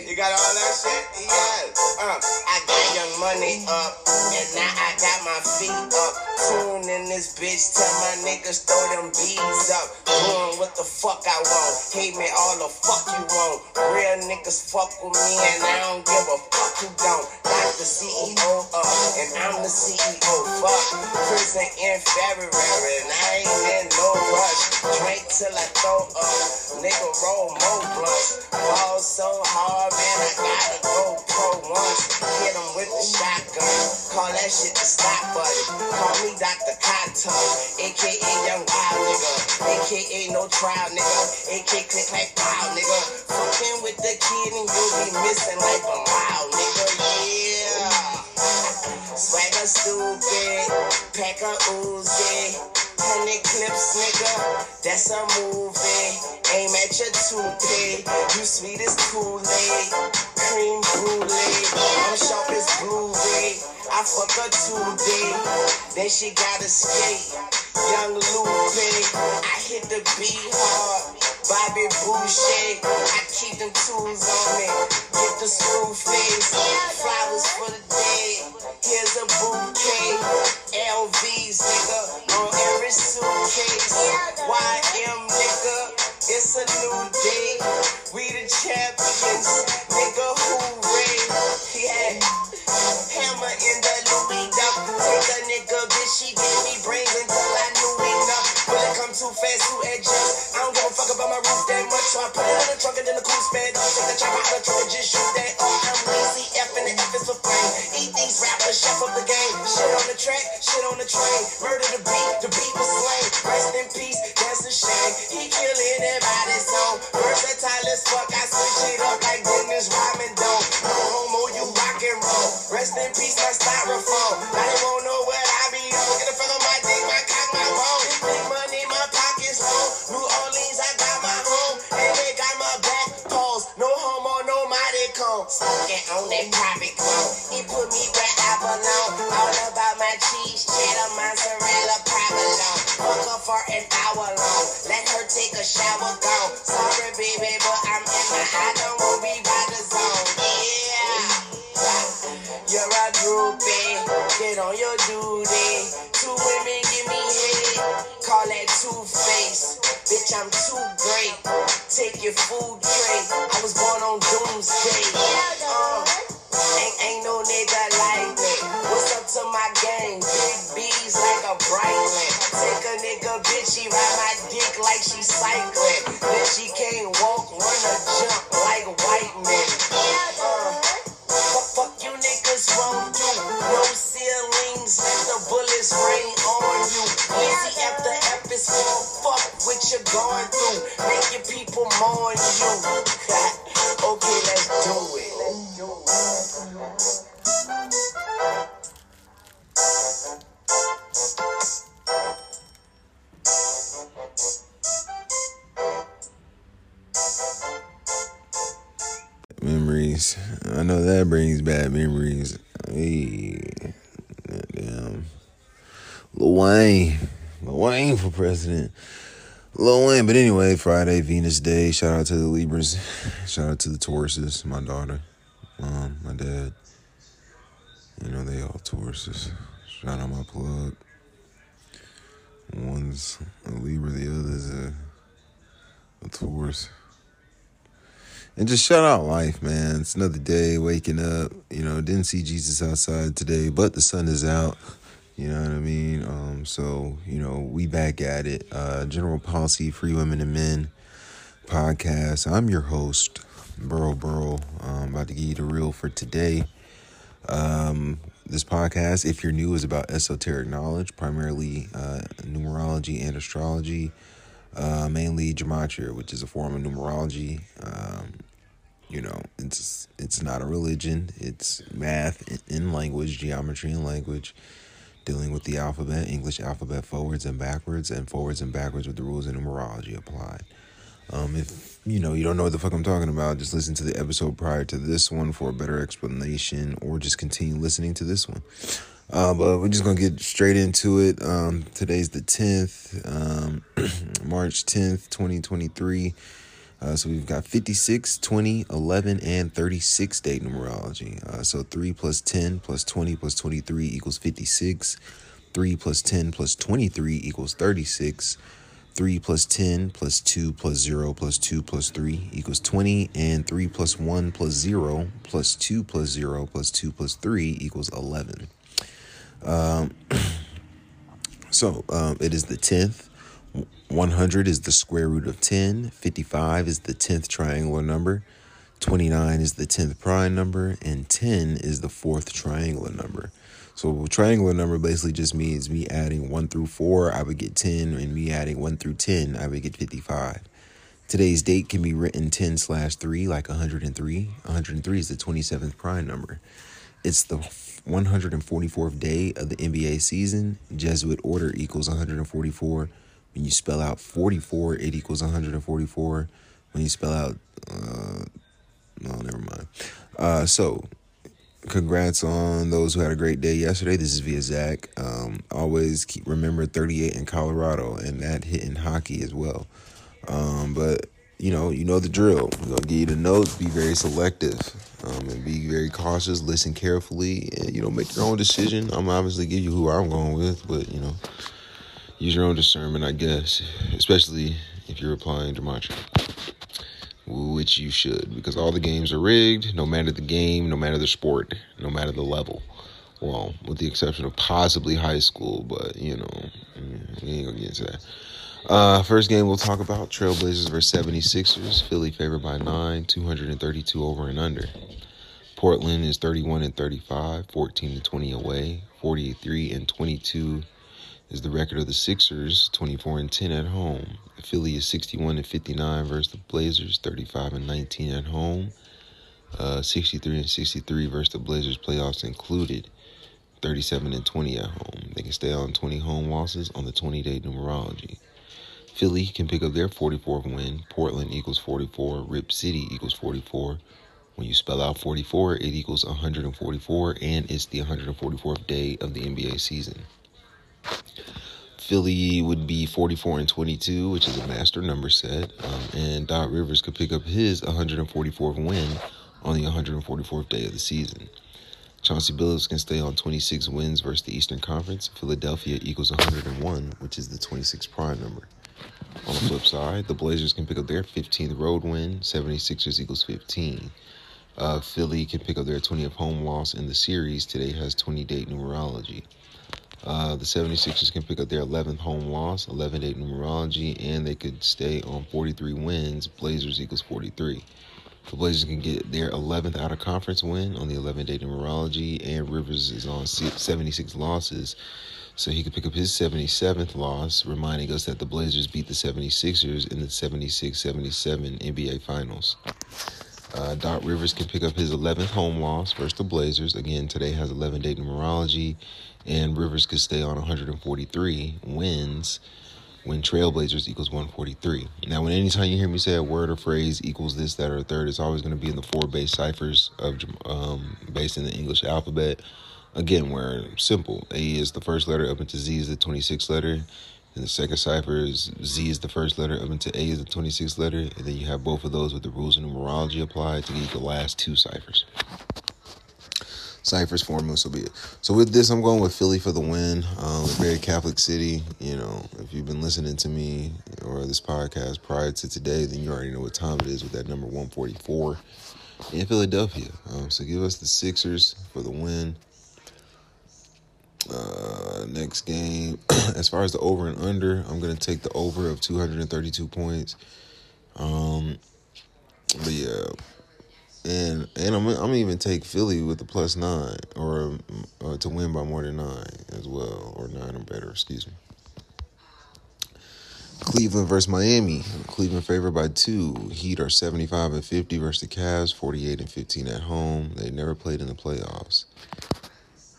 You got all that shit? Yeah. I got Young Money up, and now I got my feet up. Tune in this bitch, tell my niggas throw them bees up. Doing what the fuck I want, hate me all the fuck you want. Real niggas fuck with me, and I don't give a fuck who don't. Like the CEO up, and I'm the CEO, fuck. Prison in February, and I ain't in no rush. Drink till I throw up, nigga roll more blunts. Ball so hard, man, I gotta go pro once. Hit him with the shotgun, call that shit the stop button. Call me Dr. Cotton, a.k.a. Young Wild nigga, a.k.a. No Trial nigga, a.k.a. Click like Wild nigga. Fucking with the kid and you'll be missing like a mile, nigga, yeah. Swagger stupid, pack a Uzi, 100 clips, nigga, that's a movie. Aim at your toupee, you sweet as Kool-Aid, cream brulee, I'm sharp as Blu-ray, I fuck her today, then she gotta skate, Young Lupe, I hit the beat hard, Bobby Boucher, I keep them tools on me, get the screw face, flowers for the day, here's a bouquet, LVs, nigga, on every suitcase, YM, nigga. It's a new day, we the champions, nigga, hooray, yeah. Hammer in the Louis duck, take a nigga, bitch, she gave me brains until I knew enough. Will it come too fast, who adjust? I don't give a fuck about my roof that much, so I put it on the trunk and then the cool sped up. Take the chopper out the trunk and just shoot that up. I'm lazy, F and the F is for fame. Eat these rappers, chef up the game. Shit on the track, shit on the train. Murder the beat was slain. Rest in peace, that's a shame. He killing everybody's song. Versatile as fuck, I switch it up like Dennis Rodman don't. No homo, you rock and roll. Rest in peace, my styrofoam. I don't wanna know what I be on. Get the fuck on my dick, my cock, my bone. Big money, my pockets low. New Orleans, I got my home. And they got my back pose. No homo, no mighty cone. Smoking on that private cone. It put me where I belong. All about my cheese, cheddar, mozzarella, provolone. Fuck her for an hour long. Let her take a shower, go. Sorry, baby, but I'm in my I don't wanna be by the zone. Yeah. You're a groupie. Get on your duty. Two women give me head. Call that two-face. Bitch, I'm too great. Take your food tray. I was born on doomsday. Ain't no nigga like me. What's up to my gang? Big B's like a brightling. Take a nigga, bitch, she ride my dick like she cycling. Bitch, she can't walk, run or jump like white men. Fuck you niggas won't do. No ceilings, let the bullets rain on you. Easy after F is for fuck what you're going through. Make your people mourn you. Okay, let's do it. Let's do it. Memories. I know that brings bad memories. Hey, damn. Lil Wayne for president. Lil Wayne. But anyway, Friday, Venus Day. Shout out to the Libras. Shout out to the Tauruses. My daughter, mom, my dad. You know they all Tauruses. Shout out my plug. One's a Libra, the other's a Taurus. And just shout out life, man. It's another day, waking up. You know, didn't see Jesus outside today, but the sun is out. You know what I mean? So, you know, we back at it. General Policy, Free Women and Men podcast. I'm your host, Burl. I'm about to give you the reel for today. This podcast, if you're new, is about esoteric knowledge, primarily numerology and astrology, mainly gematria, which is a form of numerology. You know, it's not a religion. It's math in language, geometry in language, dealing with the alphabet, English alphabet forwards and backwards with the rules of numerology applied. If you don't know what the fuck I'm talking about, just listen to the episode prior to this one for a better explanation, or just continue listening to this one. But we're just going to get straight into it. Today's the 10th, March 10th, 2023. So we've got 56, 20, 11, and 36 day numerology. So 3 plus 10 plus 20 plus 23 equals 56. 3 plus 10 plus 23 equals 36. 3 plus 10 plus 2 plus 0 plus 2 plus 3 equals 20. And 3 plus 1 plus 0 plus 2 plus 0 plus 2 plus 3 equals 11. So it is the 10th. 100 is the square root of 10. 55 is the 10th triangular number. 29 is the 10th prime number, and 10 is the 4th triangular number. So triangular number basically just means me adding 1 through 4, I would get 10, and me adding 1 through 10, I would get 55. Today's date can be written 10/3, like 103. 103 is the 27th prime number. It's the 144th day of the NBA season. Jesuit order equals 144. When you spell out 44, it equals 144. When you spell out, never mind. So congrats on those who had a great day yesterday. This is via Zach. Always remember 38 in Colorado, and that hit in hockey as well. But you know the drill. We're gonna give you the notes. Be very selective, and be very cautious. Listen carefully, and make your own decision. I'm obviously give you who I'm going with, but use your own discernment, I guess. Especially if you're applying to Mantra, which you should, because all the games are rigged. No matter the game, no matter the sport, no matter the level. Well, with the exception of possibly high school, but we ain't gonna get into that. First game we'll talk about, Trail Blazers versus 76ers. Philly favored by 9, 232 over and under. Portland is 31-35, 14-20 away. 43-22 is the record of the Sixers, 24-10 at home. Philly is 61-59 versus the Blazers, 35-19 at home. 63-63 versus the Blazers, playoffs included. 37-20 at home. They can stay on 20 home losses on the 20-day numerology. Philly can pick up their 44th win. Portland equals 44. Rip City equals 44. When you spell out 44, it equals 144, and it's the 144th day of the NBA season. Philly would be 44-22, which is a master number set, and Doc Rivers could pick up his 144th win on the 144th day of the season. Chauncey Billups can stay on 26 wins versus the Eastern Conference. Philadelphia equals 101, which is the 26th prime number. On the flip side, the Blazers can pick up their 15th road win. 76ers equals 15. Philly can pick up their 20th home loss in the series. Today has 20-date numerology. The 76ers can pick up their 11th home loss, 11-date numerology, and they could stay on 43 wins. Blazers equals 43. The Blazers can get their 11th out-of-conference win on the 11-day numerology, and Rivers is on 76 losses, so he could pick up his 77th loss, reminding us that the Blazers beat the 76ers in the 76-77 NBA Finals. Doc Rivers can pick up his 11th home loss versus the Blazers. Again, today has 11-day numerology, and Rivers could stay on 143 wins, when Trailblazers equals 143. Now, when anytime you hear me say a word or phrase equals this, that, or third, it's always going to be in the four base ciphers of based in the English alphabet. Again, we're simple. A is the first letter up into Z is the 26th letter. And the second cipher is Z is the first letter up into A is the 26th letter. And then you have both of those with the rules of numerology applied to get the last two ciphers. Ciphers formula, so be it. So with this, I'm going with Philly for the win. Very Catholic city. If you've been listening to me or this podcast prior to today, then you already know what time it is with that number 144 in Philadelphia. So give us the Sixers for the win. Next game, as far as the over and under, I'm going to take the over of 232 points. But yeah. And I'm even take Philly with the plus 9 or to win by more than 9 as well, or 9 or better, excuse me. Cleveland versus Miami. Cleveland favored by 2. Heat are 75-50 versus the Cavs, 48-15 at home. They never played in the playoffs.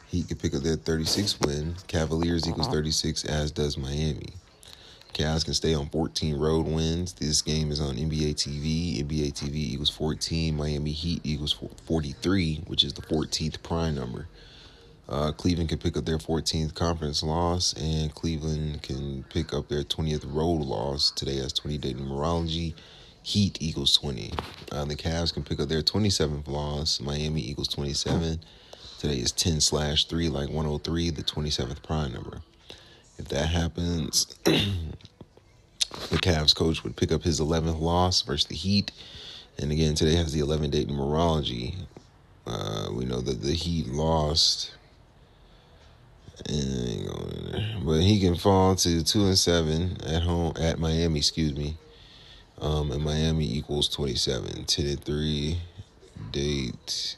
Heat could pick up their 36th win. Cavaliers equals 36, as does Miami. Cavs can stay on 14 road wins. This game is on NBA TV. NBA TV equals 14. Miami Heat equals 43, which is the 14th prime number. Cleveland can pick up their 14th conference loss, and Cleveland can pick up their 20th road loss. Today has 20-day numerology. Heat equals 20. The Cavs can pick up their 27th loss. Miami equals 27. Today is 10/3, like 103, the 27th prime number. If that happens, the Cavs coach would pick up his 11th loss versus the Heat. And again, today has the 11-day numerology. We know that the Heat lost. But he can fall to 2-7 at home at Miami, and Miami equals 27. 10/3 date,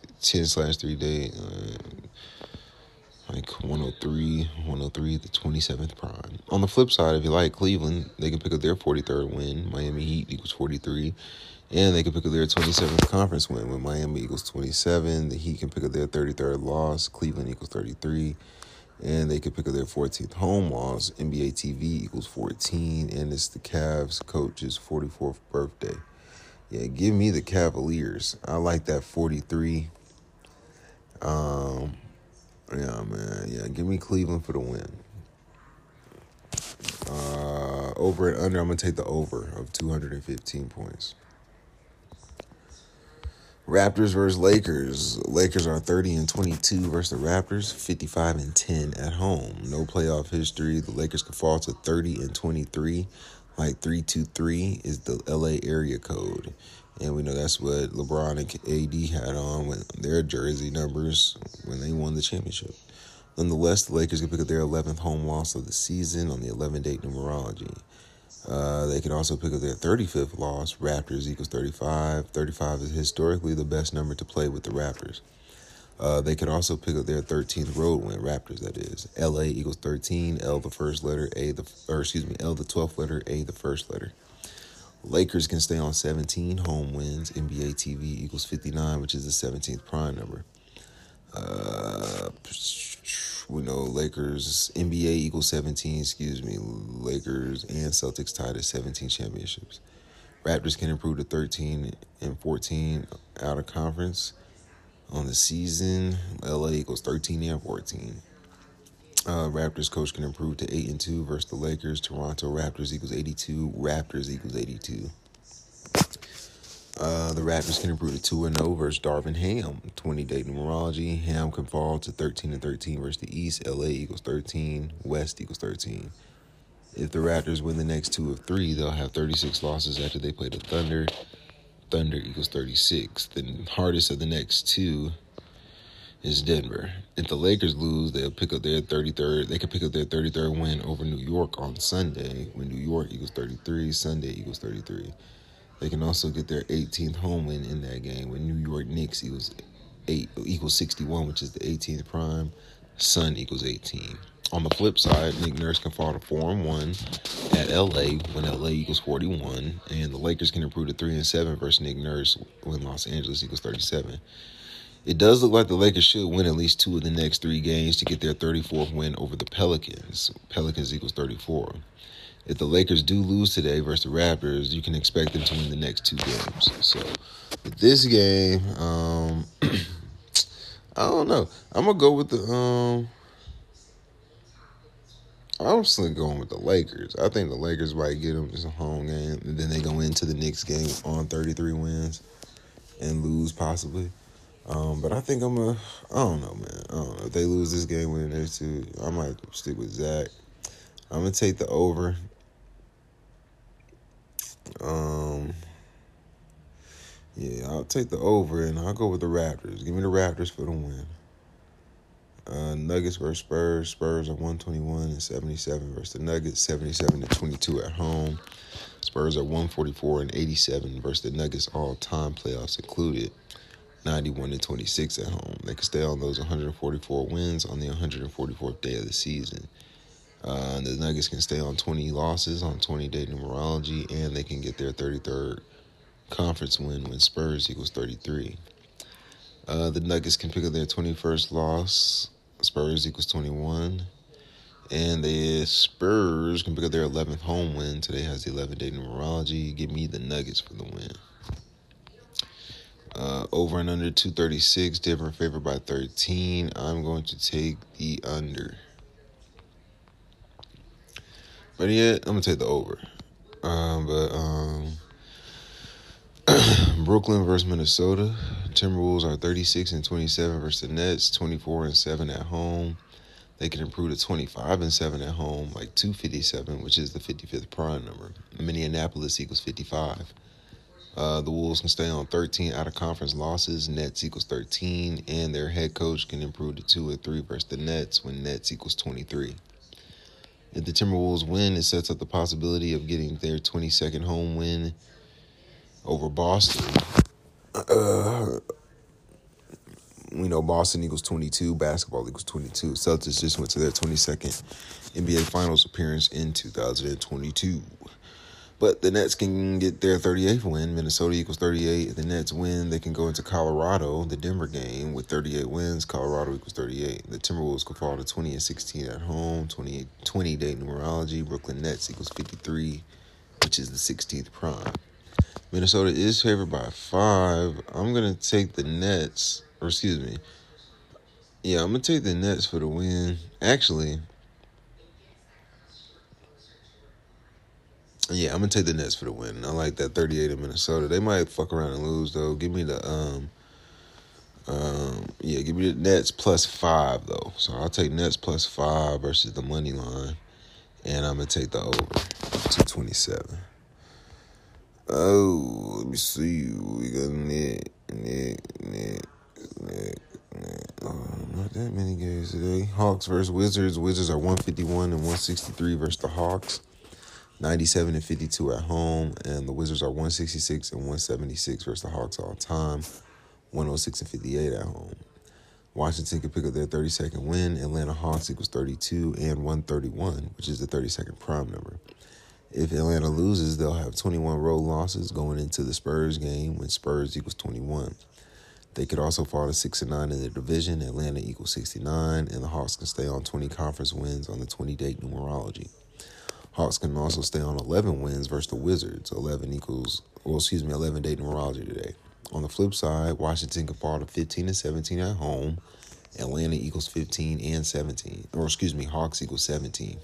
like 103, the 27th prime. On the flip side, if you like Cleveland, they can pick up their 43rd win. Miami Heat equals 43. And they can pick up their 27th conference win. When Miami equals 27, the Heat can pick up their 33rd loss. Cleveland equals 33. And they could pick up their 14th home loss. NBA TV equals 14. And it's the Cavs coach's 44th birthday. Yeah, give me the Cavaliers. I like that 43. Yeah, man. Yeah, give me Cleveland for the win. Over and under, I'm going to take the over of 215 points. Raptors versus Lakers. Lakers are 30-22 versus the Raptors, 55-10 at home. No playoff history. The Lakers could fall to 30-23. Like 323 is the LA area code. And we know that's what LeBron and AD had on with their jersey numbers when they won the championship. Nonetheless, the Lakers could pick up their 11th home loss of the season on the 11-day numerology. They can also pick up their 35th loss. Raptors equals 35. 35 is historically the best number to play with the Raptors. They could also pick up their 13th road win. Raptors, that is. LA equals 13. L the first letter. L the 12th letter. A the first letter. Lakers can stay on 17 home wins. NBA TV equals 59, which is the 17th prime number. We know Lakers, NBA equals 17, Lakers and Celtics tied at 17 championships. Raptors can improve to 13-14 out of conference on the season. LA equals 13-14. Raptors coach can improve to 8-2 versus the Lakers. Toronto Raptors equals 82. Raptors equals 82. The Raptors can improve to 2-0 versus Darvin Ham. 20-day numerology. Ham can fall to 13-13 versus the East. LA equals 13. West equals 13. If the Raptors win the next two of three, they'll have 36 losses after they play the Thunder. Thunder equals 36. The hardest of the next two is Denver. If the Lakers lose, they'll pick up their 33rd. They could pick up their 33rd win over New York on Sunday, when New York equals 33. Sunday equals 33. They can also get their 18th home win in that game with New York Knicks equals 61, which is the 18th prime. Sun equals 18. On the flip side, Nick Nurse can fall to 4-1 at LA when LA equals 41, and the Lakers can improve to 3-7 versus Nick Nurse when Los Angeles equals 37. It does look like the Lakers should win at least two of the next three games to get their 34th win over the Pelicans. Pelicans equals 34. If the Lakers do lose today versus the Raptors, you can expect them to win the next two games. So, with this game, I don't know. I'm going to go with the... I'm still going with the Lakers. I think the Lakers might get them as a home game, and then they go into the Knicks game on 33 wins and lose possibly. But I think I'm going to... I don't know, man. I don't know. If they lose this game, winning their two, I might stick with Zach. I'm going to take the over. Yeah, I'll take the over, and I'll go with the Raptors. Give me the Raptors for the win. Nuggets versus Spurs. Spurs are 121-77 versus the Nuggets, 77-22 at home. Spurs are 144-87 versus the Nuggets, all-time playoffs included, 91-26 at home. They can stay on those 144 wins on the 144th day of the season. The Nuggets can stay on 20 losses on 20-day numerology, and they can get their 33rd conference win when Spurs equals 33. The Nuggets can pick up their 21st loss. Spurs equals 21. And the Spurs can pick up their 11th home win. Today has the 11-day numerology. Give me the Nuggets for the win. Over and under 236. Denver favored by 13. I'm going to take the under. But yeah, I'm going to take the over. Brooklyn versus Minnesota. Timberwolves are 36-27 versus the Nets. 24-7 at home. They can improve to 25-7 at home, like 257, which is the 55th prime number. Minneapolis equals 55. The Wolves can stay on 13 out-of-conference losses. Nets equals 13. And their head coach can improve to 2-3 versus the Nets when Nets equals 23. If the Timberwolves win, it sets up the possibility of getting their 22nd home win over Boston. We know Boston equals 22. Basketball equals 22. Celtics just went to their 22nd NBA Finals appearance in 2022. But the Nets can get their 38th win. Minnesota equals 38. If the Nets win, they can go into Colorado, the Denver game, with 38 wins. Colorado equals 38. The Timberwolves could fall to 20-16 at home. 20-day numerology. Brooklyn Nets equals 53, which is the 16th prime. Minnesota is favored by 5. I'm going to take the Nets. Or excuse me. Yeah, I'm going to take the Nets for the win. Actually, yeah, I'm going to take the Nets for the win. I like that 38 in Minnesota. They might fuck around and lose, though. Give me the, give me the Nets plus 5, though. So I'll take Nets plus 5 versus the money line. And I'm going to take the over, 227. Oh, let me see. We got Nick. Not that many games today. Hawks versus Wizards. Wizards are 151-163 versus the Hawks. 97-52 at home. And the Wizards are 166-176 versus the Hawks all time. 106-58 at home. Washington can pick up their 32nd win. Atlanta Hawks equals 32-131, which is the 32nd prime number. If Atlanta loses, they'll have 21 road losses going into the Spurs game when Spurs equals 21. They could also fall to 6-9 in the division. Atlanta equals 69, and the Hawks can stay on 20 conference wins on the 20-day numerology. Hawks can also stay on 11 wins versus the Wizards. 11-day numerology today. On the flip side, Washington can fall to 15-17 at home. Atlanta equals 15-17. Hawks equals 17.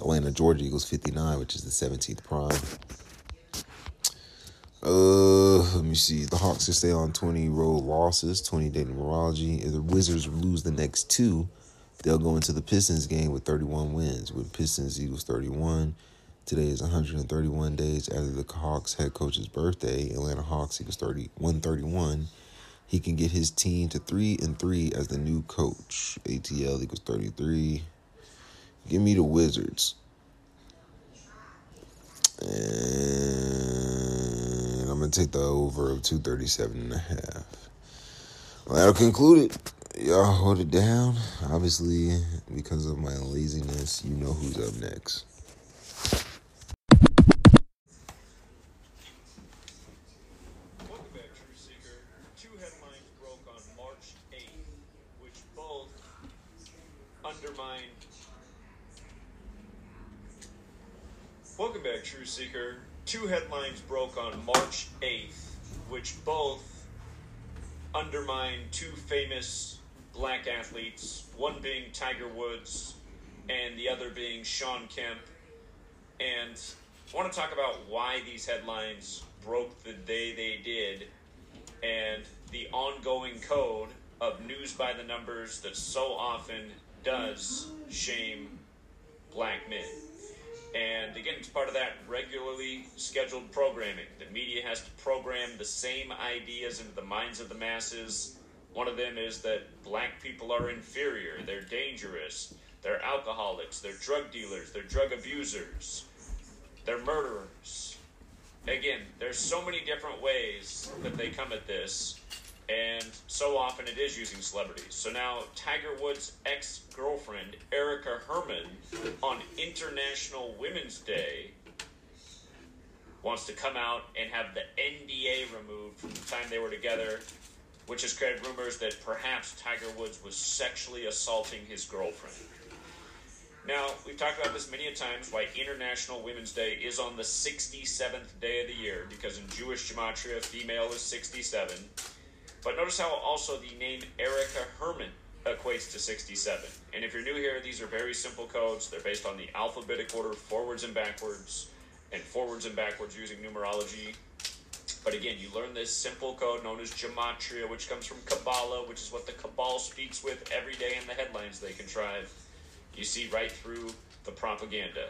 Atlanta, Georgia equals 59, which is the 17th prime. Let me see. The Hawks can stay on 20 road losses, 20-day numerology. If the Wizards lose the next 2, they'll go into the Pistons game with 31 wins, with Pistons equals 31. Today is 131 days after the Hawks head coach's birthday. Atlanta Hawks equals 131. He can get his team to 3-3 as the new coach. ATL equals 33. Give me the Wizards. And I'm going to take the over of 237.5. Well, that'll conclude it. Y'all hold it down. Obviously, because of my laziness, you know who's up next. Welcome back, True Seeker. 2 headlines broke on March 8th, which both undermined... Welcome back, True Seeker. 2 headlines broke on March 8th, which both undermine 2 famous black athletes, one being Tiger Woods and the other being Sean Kemp. And I want to talk about why these headlines broke the day they did and the ongoing code of news by the numbers that so often does shame black men. And again, it's part of that regularly scheduled programming. The media has to program the same ideas into the minds of the masses. One of them is that black people are inferior, they're dangerous, they're alcoholics, they're drug dealers, they're drug abusers, they're murderers. Again, there's so many different ways that they come at this, and so often it is using celebrities. So now Tiger Woods' ex-girlfriend, Erica Herman, on International Women's Day, wants to come out and have the NDA removed from the time they were together, which has created rumors that perhaps Tiger Woods was sexually assaulting his girlfriend. Now, we've talked about this many a times, why International Women's Day is on the 67th day of the year, because in Jewish gematria, female is 67. But notice how also the name Erica Herman equates to 67. And if you're new here, these are very simple codes. They're based on the alphabetic order, forwards and backwards using numerology. But again, you learn this simple code known as gematria, which comes from Kabbalah, which is what the Cabal speaks with every day in the headlines they contrive. You see right through the propaganda.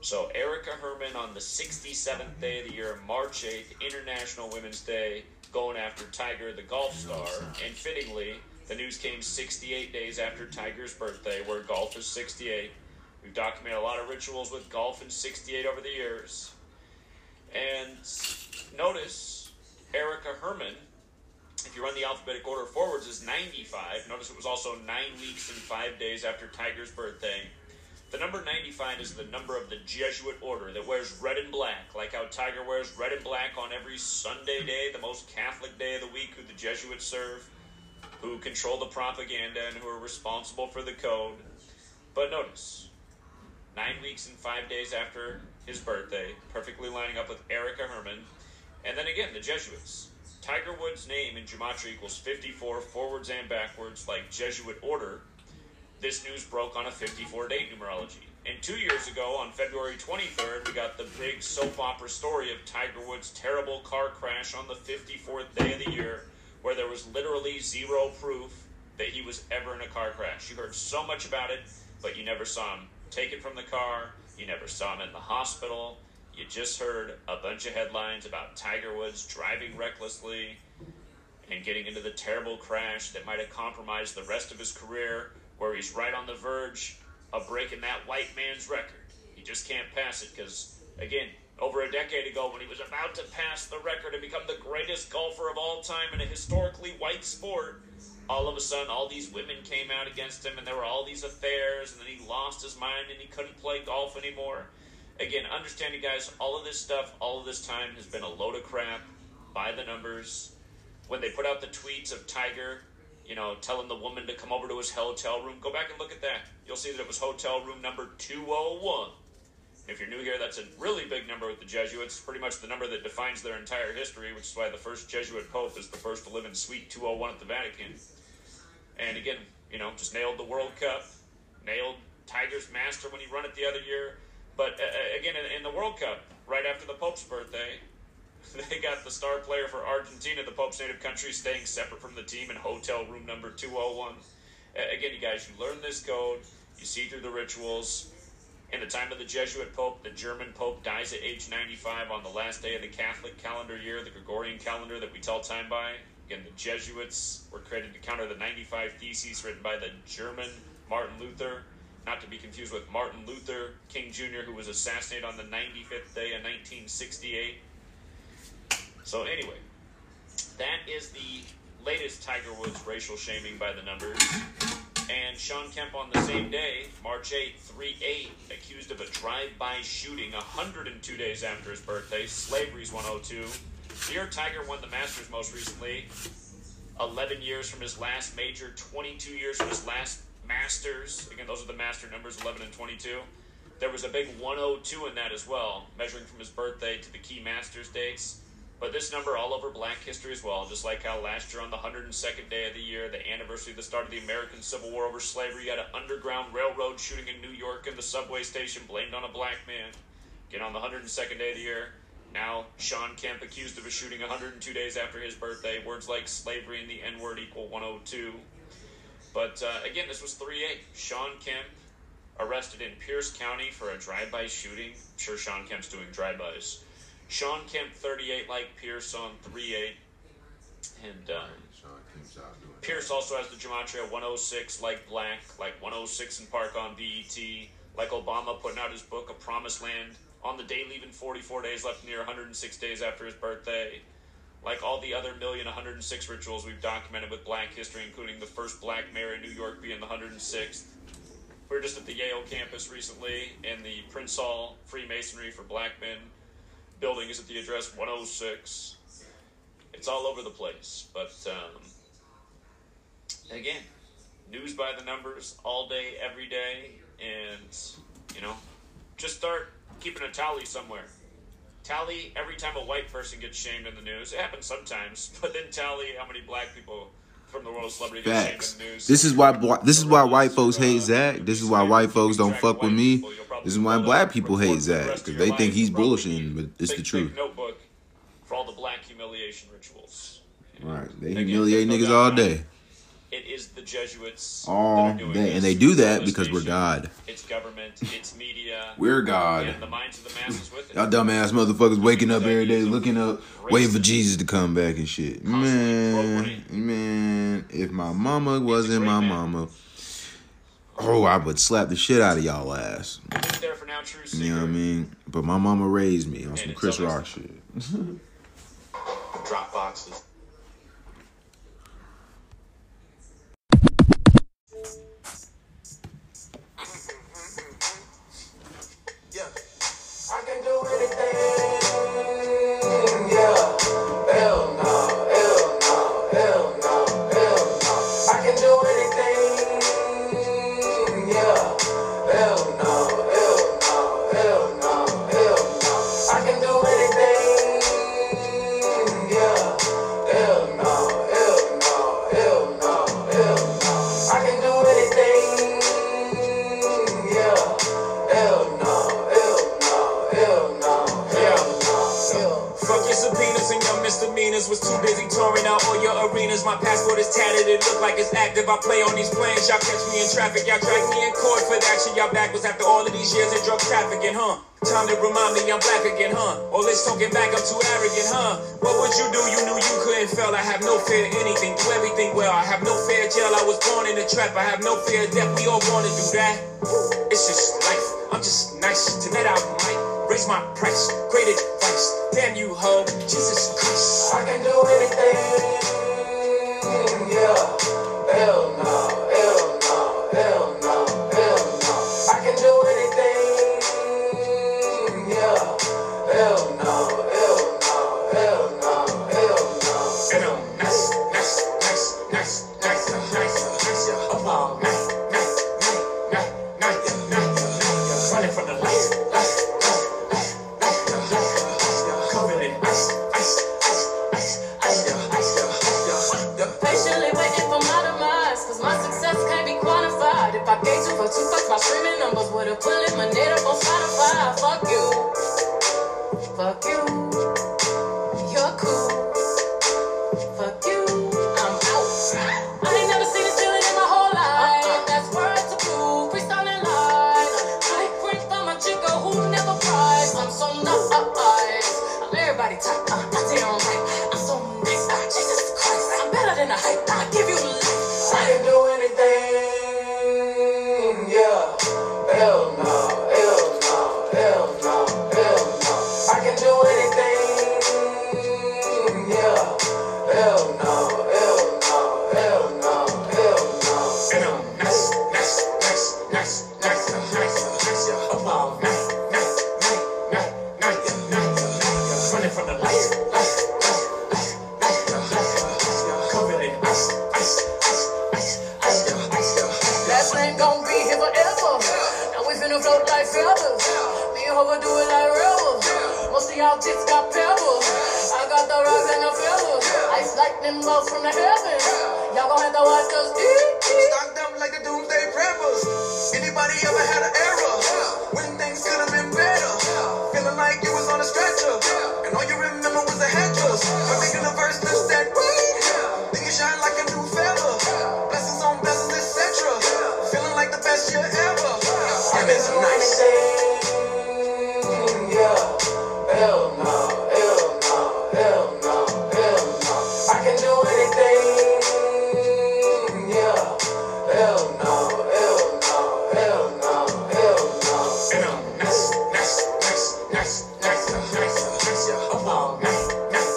So Erica Herman on the 67th day of the year, March 8th, International Women's Day, going after Tiger, the golf star. And fittingly, the news came 68 days after Tiger's birthday, where golf is 68. We've documented a lot of rituals with golf and 68 over the years. And notice Erica Herman, if you run the alphabetic order forwards, is 95. Notice it was also 9 weeks and 5 days after Tiger's birthday. The number 95 is the number of the Jesuit order that wears red and black, like how Tiger wears red and black on every Sunday day, the most Catholic day of the week, who the Jesuits serve, who control the propaganda, and who are responsible for the code. But notice, 9 weeks and 5 days after his birthday, perfectly lining up with Erica Herman. And then again, the Jesuits. Tiger Woods' name in gematria equals 54, forwards and backwards, like Jesuit order. This news broke on a 54-day numerology. And 2 years ago, on February 23rd, we got the big soap opera story of Tiger Woods' terrible car crash on the 54th day of the year, where there was literally zero proof that he was ever in a car crash. You heard so much about it, but you never saw him taken from the car. You never saw him in the hospital. You just heard a bunch of headlines about Tiger Woods driving recklessly and getting into the terrible crash that might have compromised the rest of his career, where he's right on the verge of breaking that white man's record. He just can't pass it because, again, over a decade ago when he was about to pass the record and become the greatest golfer of all time in a historically white sport, all of a sudden all these women came out against him and there were all these affairs, and then he lost his mind and he couldn't play golf anymore. Again, understanding, guys, all of this stuff, all of this time has been a load of crap by the numbers. When they put out the tweets of Tiger, you know, telling the woman to come over to his hotel room. Go back and look at that. You'll see that it was hotel room number 201. If you're new here, that's a really big number with the Jesuits. Pretty much the number that defines their entire history, which is why the first Jesuit pope is the first to live in Suite 201 at the Vatican. And again, you know, just nailed the World Cup. Nailed Tiger's master when he won it the other year. But again, in the World Cup, right after the Pope's birthday, they got the star player for Argentina, the Pope's native country, staying separate from the team in hotel room number 201. Again, you guys, you learn this code, you see through the rituals. In the time of the Jesuit Pope, the German Pope dies at age 95 on the last day of the Catholic calendar year, the Gregorian calendar that we tell time by. Again, the Jesuits were created to counter the 95 Theses written by the German Martin Luther, not to be confused with Martin Luther King Jr., who was assassinated on the 95th day in 1968. So anyway, that is the latest Tiger Woods racial shaming by the numbers. And Sean Kemp on the same day, March 8th, 3-8, accused of a drive-by shooting 102 days after his birthday. Slavery's 102. The year Tiger won the Masters most recently, 11 years from his last major, 22 years from his last Masters. Again, those are the master numbers, 11 and 22. There was a big 102 in that as well, measuring from his birthday to the key Masters dates. But this number all over black history as well, just like how last year on the 102nd day of the year, the anniversary of the start of the American Civil War over slavery, you had an underground railroad shooting in New York and the subway station blamed on a black man. Again, on the 102nd day of the year, now Sean Kemp accused of a shooting 102 days after his birthday. Words like slavery and the N-word equal 102. But again, this was 3-8. Sean Kemp arrested in Pierce County for a drive-by shooting. I'm sure Sean Kemp's doing drive-bys. Sean Kemp, 38, like Pierce on 3-8. And Pierce also has the gematria 106, like black, like 106 in Park on BET, like Obama putting out his book, A Promised Land, on the day leaving 44 days left near 106 days after his birthday, like all the other 1,106 rituals we've documented with black history, including the first black mayor in New York being the 106th. We were just at the Yale campus recently in the Prince Hall Freemasonry for Black Men building is at the address 106. It's all over the place. But again, news by the numbers all day, every day, and, you know, just start keeping a tally somewhere. Tally every time a white person gets shamed in the news. It happens sometimes, but then tally how many black people from the world of celebrity get shamed in the news. This is why white folks hate Zach. This is why white folks don't fuck with me. This is why black people hate Zach, because they think he's bullshitting, but it's the truth. Notebook for all the black humiliation rituals. Right, they humiliate niggas all day. It is the Jesuits all day, and they do that because we're God. It's government, it's media. We're God. And the minds of the masses with it. Y'all dumbass motherfuckers waking up every day, looking up, waiting for Jesus to come back and shit. Man, if my mama wasn't my mama, oh, I would slap the shit out of y'all ass. You know what I mean? But my mama raised me on some Chris Rock shit. Drop boxes. Was too busy touring out all your arenas. My passport is tatted, it look like it's active. I play on these planes, y'all catch me in traffic. Y'all drag me in court for that shit. Y'all backwards after all of these years of drug trafficking, huh? Time to remind me I'm black again, huh? All this talking back, I'm too arrogant, huh? What would you do? You knew you couldn't fail. I have no fear of anything, do everything well. I have no fear of jail, I was born in a trap. I have no fear of death, we all wanna do that. It's just life, I'm just nice. Tonight I might raise my price, great advice. Damn you, ho, Jesus Christ. I can do anything, yeah. Hell no, hell no, hell no, hell no. I can do anything, yeah. Hell no, hell no, hell no, hell no. And I'm nice, nice, nice, nice, nice, nice, nice, yeah. I'm all nice, nice, nice, nice, nice, nice, nice, yeah. Running from the lights, lights. My streaming numbers would have pulling my net up on Spotify. Fuck you. Fuck you. You're cool. Fuck you. I'm out. I ain't never seen this feeling in my whole life. That's words to prove. Freestyling lies. I bring from my chico who never cries. I'm so nuts up eyes. I'm everybody tight. I did on right. I'm so nice. Jesus Christ. I'm better than a hype. I give you life. I can do anything. Hell no, hell no, hell no, hell no. I can do anything, yeah. Hell no, hell no, hell no, hell no. And I'm nice, nice, nice, nice, nice, nice, nice, yeah. I'm all nice, nice, nice, nice, nice, nice, nice. Running from the lights, lights, lights, lights, lights, lights, lights, yeah. Covered in ice, ice, ice, ice, ice, ice, yeah. Last name gon' be here forever. Gonna float like feathers. Me and Hover do it like rebels. Most of y'all tits got pebbles. I got the rocks and the feathers. Ice like them both from the heavens. Y'all gon' have to watch us eat. Stocked up like the doomsday preppers. Anybody ever had an error? When things could've been better. Feeling like you was on a stretcher. And all you remember was the headdress. But making the verse lips that weed. Then you shine like a new fella. Blessings on blessings, etc. Feeling like the best year ever. I'm nice. Yeah. Hell no, hell no, hell no, hell no. I can do anything. Yeah. Hell no, hell no, hell no, hell no. And I'm nice, nice, nice, nice, nice, nice, nice, yeah. I'm all nice, nice, nice,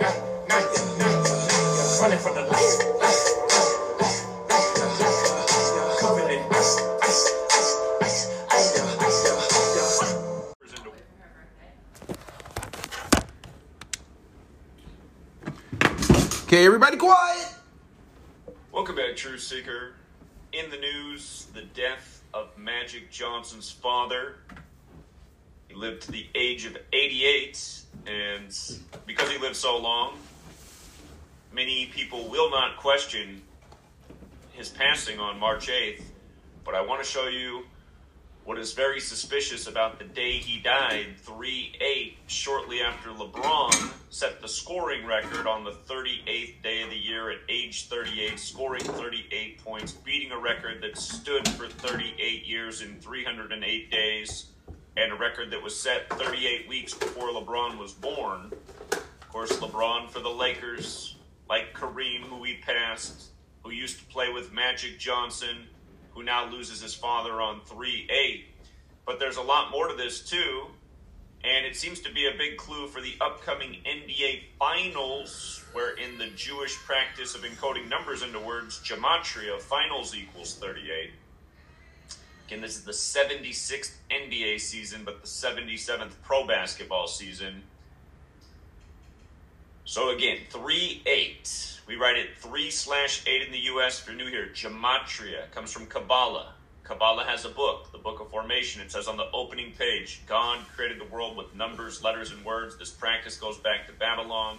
nice, nice, yeah, nice, yeah. Running from the lights, lights, lights, lights, lights, lights, lights, yeah. Covered in ice, ice. Okay, everybody quiet! Welcome back, True Seeker. In the news, the death of Magic Johnson's father. He lived to the age of 88, and because he lived so long, many people will not question his passing on March 8th, but I want to show you what is very suspicious about the day he died, 3-8, shortly after LeBron set the scoring record on the 38th day of the year at age 38, scoring 38 points, beating a record that stood for 38 years in 308 days, and a record that was set 38 weeks before LeBron was born. Of course, LeBron for the Lakers, like Kareem, who he passed, who used to play with Magic Johnson, who now loses his father on 3-8. But there's a lot more to this, too, and it seems to be a big clue for the upcoming NBA Finals, where in the Jewish practice of encoding numbers into words, gematria, finals equals 38. Again, this is the 76th NBA season, but the 77th pro basketball season. So again, 3-8. We write it 3/8 in the U.S. If you're new here, gematria comes from Kabbalah. Kabbalah has a book, the Book of Formation. It says on the opening page, God created the world with numbers, letters, and words. This practice goes back to Babylon.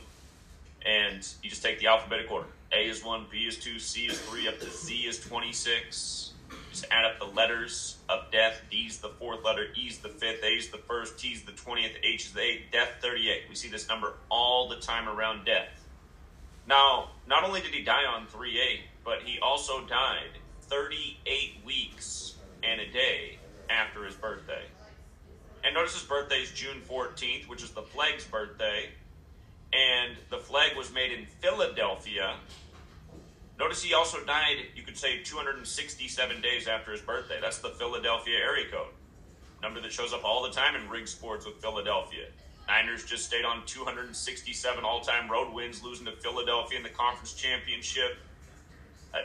And you just take the alphabetic order. A is 1, B is 2, C is 3, up to Z is 26. Just add up the letters of death. D's the fourth letter, E's the fifth, A's the first, T's the 20th, H is the 8th, death 38. We see this number all the time around death. Now, not only did he die on 3-8, but he also died 38 weeks and a day after his birthday. And notice his birthday is June 14th, which is the flag's birthday. And the flag was made in Philadelphia. Notice he also died, you could say, 267 days after his birthday. That's the Philadelphia area code. Number that shows up all the time in rig sports with Philadelphia. Niners just stayed on 267 all-time road wins, losing to Philadelphia in the conference championship.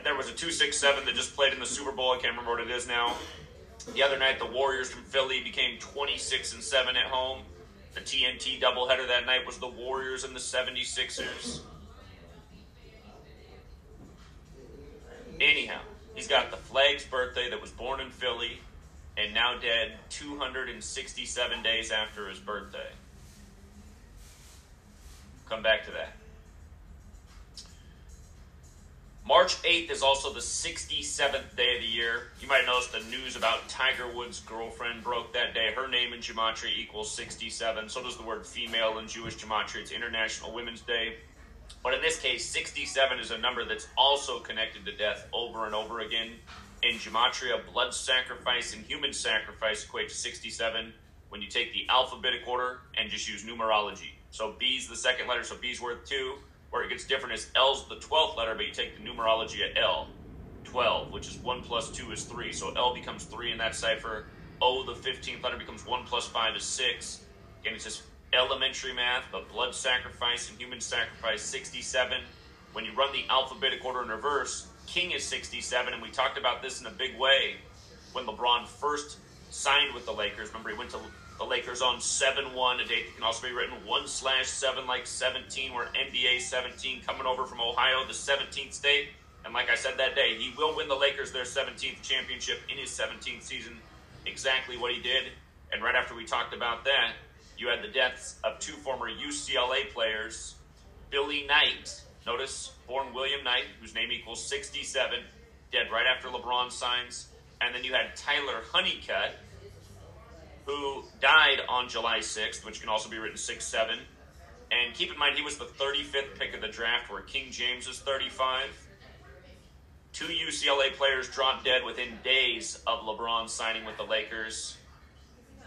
There was a 267 that just played in the Super Bowl. I can't remember what it is now. The other night, the Warriors from Philly became 26-7 at home. The TNT doubleheader that night was the Warriors and the 76ers. Anyhow, he's got the flag's birthday that was born in Philly and now dead 267 days after his birthday. Come back to that. March 8th is also the 67th day of the year. You might notice the news about Tiger Woods' girlfriend broke that day. Her name in gematria equals 67. So does the word female in Jewish gematria. It's International Women's Day. But in this case, 67 is a number that's also connected to death over and over again. In gematria, blood sacrifice and human sacrifice equate to 67 when you take the alphabetic order and just use numerology. So B's the second letter, so B's worth 2. Where it gets different is L's the 12th letter, but you take the numerology at L, 12, which is 1 plus 2 is 3. So L becomes 3 in that cipher. O, the 15th letter, becomes 1 plus 5 is 6. Again, it's just elementary math, but blood sacrifice and human sacrifice, 67. When you run the alphabetic order in reverse, King is 67, and we talked about this in a big way when LeBron first signed with the Lakers. Remember, he went to the Lakers on 7-1, a date that can also be written 1/7, like 17, where NBA 17 coming over from Ohio, the 17th state. And like I said that day, he will win the Lakers their 17th championship in his 17th season, exactly what he did. And right after we talked about that, you had the deaths of 2 former UCLA players, Billy Knight, notice, born William Knight, whose name equals 67, dead right after LeBron signs. And then you had Tyler Honeycutt, who died on July 6th, which can also be written 6-7. And keep in mind, he was the 35th pick of the draft, where King James is 35. 2 UCLA players dropped dead within days of LeBron signing with the Lakers.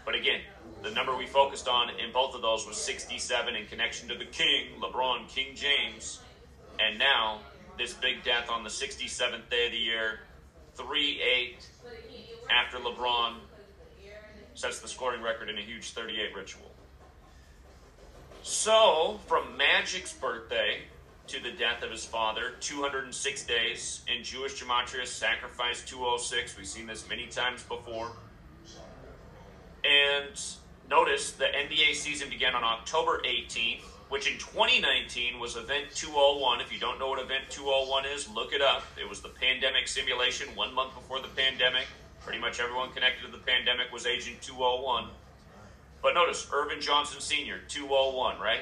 But again, the number we focused on in both of those was 67 in connection to the King, LeBron, King James. And now, this big death on the 67th day of the year, 3-8, after LeBron sets the scoring record in a huge 38 ritual. So, from Magic's birthday to the death of his father, 206 days. In Jewish gematria, sacrifice 206. We've seen this many times before. And notice the NBA season began on October 18th, which in 2019 was Event 201. If you don't know what Event 201 is, look it up. It was the pandemic simulation 1 month before the pandemic. Pretty much everyone connected to the pandemic was Agent 201. But notice, Irvin Johnson Sr., 201, right?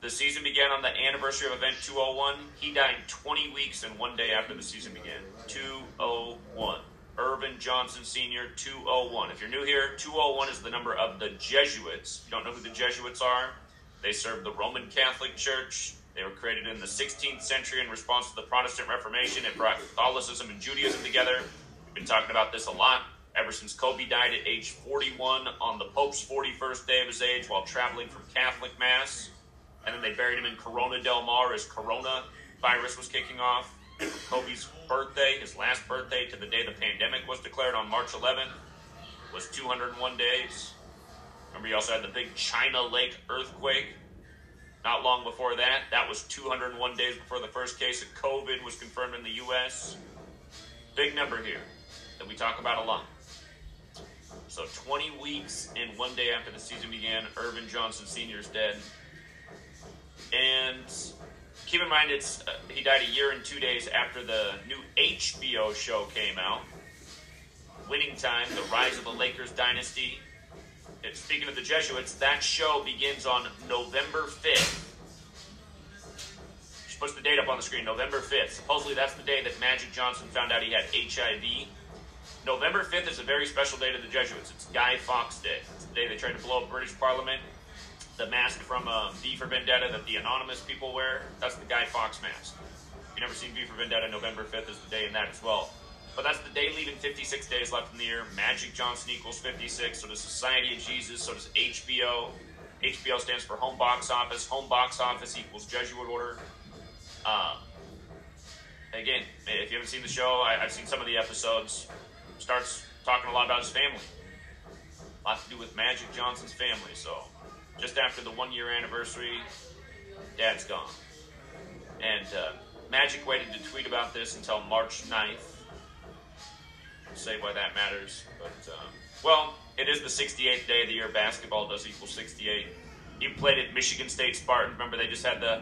The season began on the anniversary of Event 201. He died 20 weeks and 1 day after the season began. 201. Irvin Johnson Sr., 201. If you're new here, 201 is the number of the Jesuits. You don't know who the Jesuits are? They served the Roman Catholic Church. They were created in the 16th century in response to the Protestant Reformation. It brought Catholicism and Judaism together. We've been talking about this a lot ever since Kobe died at age 41 on the Pope's 41st day of his age while traveling from Catholic Mass. And then they buried him in Corona del Mar as coronavirus was kicking off. And from Kobe's birthday, his last birthday, to the day the pandemic was declared on March 11th, was 201 days. Remember, you also had the big China Lake earthquake not long before that. That was 201 days before the first case of COVID was confirmed in the U.S. Big number here that we talk about a lot. So 20 weeks and 1 day after the season began, Irvin Johnson Sr. is dead. And keep in mind, it's he died a year and 2 days after the new HBO show came out. Winning Time, The Rise of the Lakers Dynasty. And speaking of the Jesuits, that show begins on November 5th. She puts the date up on the screen, November 5th. Supposedly that's the day that Magic Johnson found out he had HIV. November 5th is a very special day to the Jesuits. It's Guy Fawkes Day. It's the day they tried to blow up British Parliament. The mask from V for Vendetta that the anonymous people wear, that's the Guy Fawkes mask. If you've never seen V for Vendetta, November 5th is the day in that as well. But that's the day leaving 56 days left in the year. Magic Johnson equals 56, so does Society of Jesus, so does HBO. HBO stands for Home Box Office. Home Box Office equals Jesuit Order. Again, if you haven't seen the show, I've seen some of the episodes. Starts talking a lot about his family. A lot to do with Magic Johnson's family, so... just after the 1 year anniversary, Dad's gone. And Magic waited to tweet about this until March 9th. I'll say why that matters. But, well, it is the 68th day of the year. Basketball does equal 68. He played at Michigan State Spartans. Remember, they just had the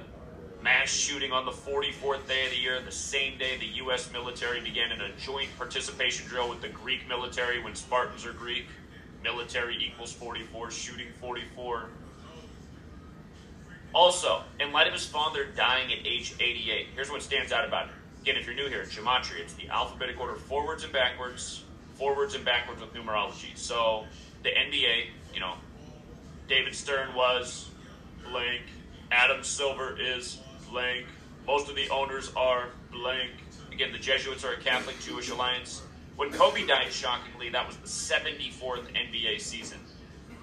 mass shooting on the 44th day of the year, the same day the U.S. military began in a joint participation drill with the Greek military when Spartans are Greek. Military equals 44, shooting 44. Also, in light of his father dying at age 88, here's what stands out about it. Again, if you're new here, gematria, it's the alphabetic order forwards and backwards with numerology. So, the NBA, you know, David Stern was blank, Adam Silver is blank, most of the owners are blank. Again, the Jesuits are a Catholic-Jewish alliance. When Kobe died, shockingly, that was the 74th NBA season.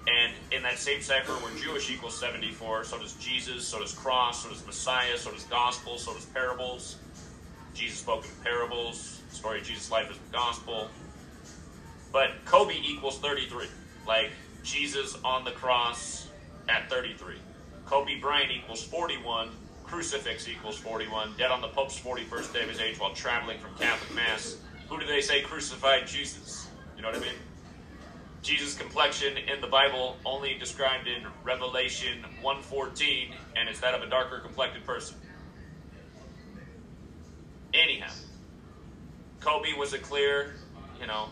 And in that same cipher where Jewish equals 74, so does Jesus, so does cross, so does Messiah, so does gospel, so does parables. Jesus spoke in parables. The story of Jesus' life is the gospel. But Kobe equals 33. Like, Jesus on the cross at 33. Kobe Bryant equals 41. Crucifix equals 41. Dead on the Pope's 41st day of his age while traveling from Catholic Mass. Who do they say crucified Jesus? You know what I mean? Jesus' complexion in the Bible only described in Revelation 1:14, and it's that of a darker complected person. Anyhow, Kobe was a clear, you know,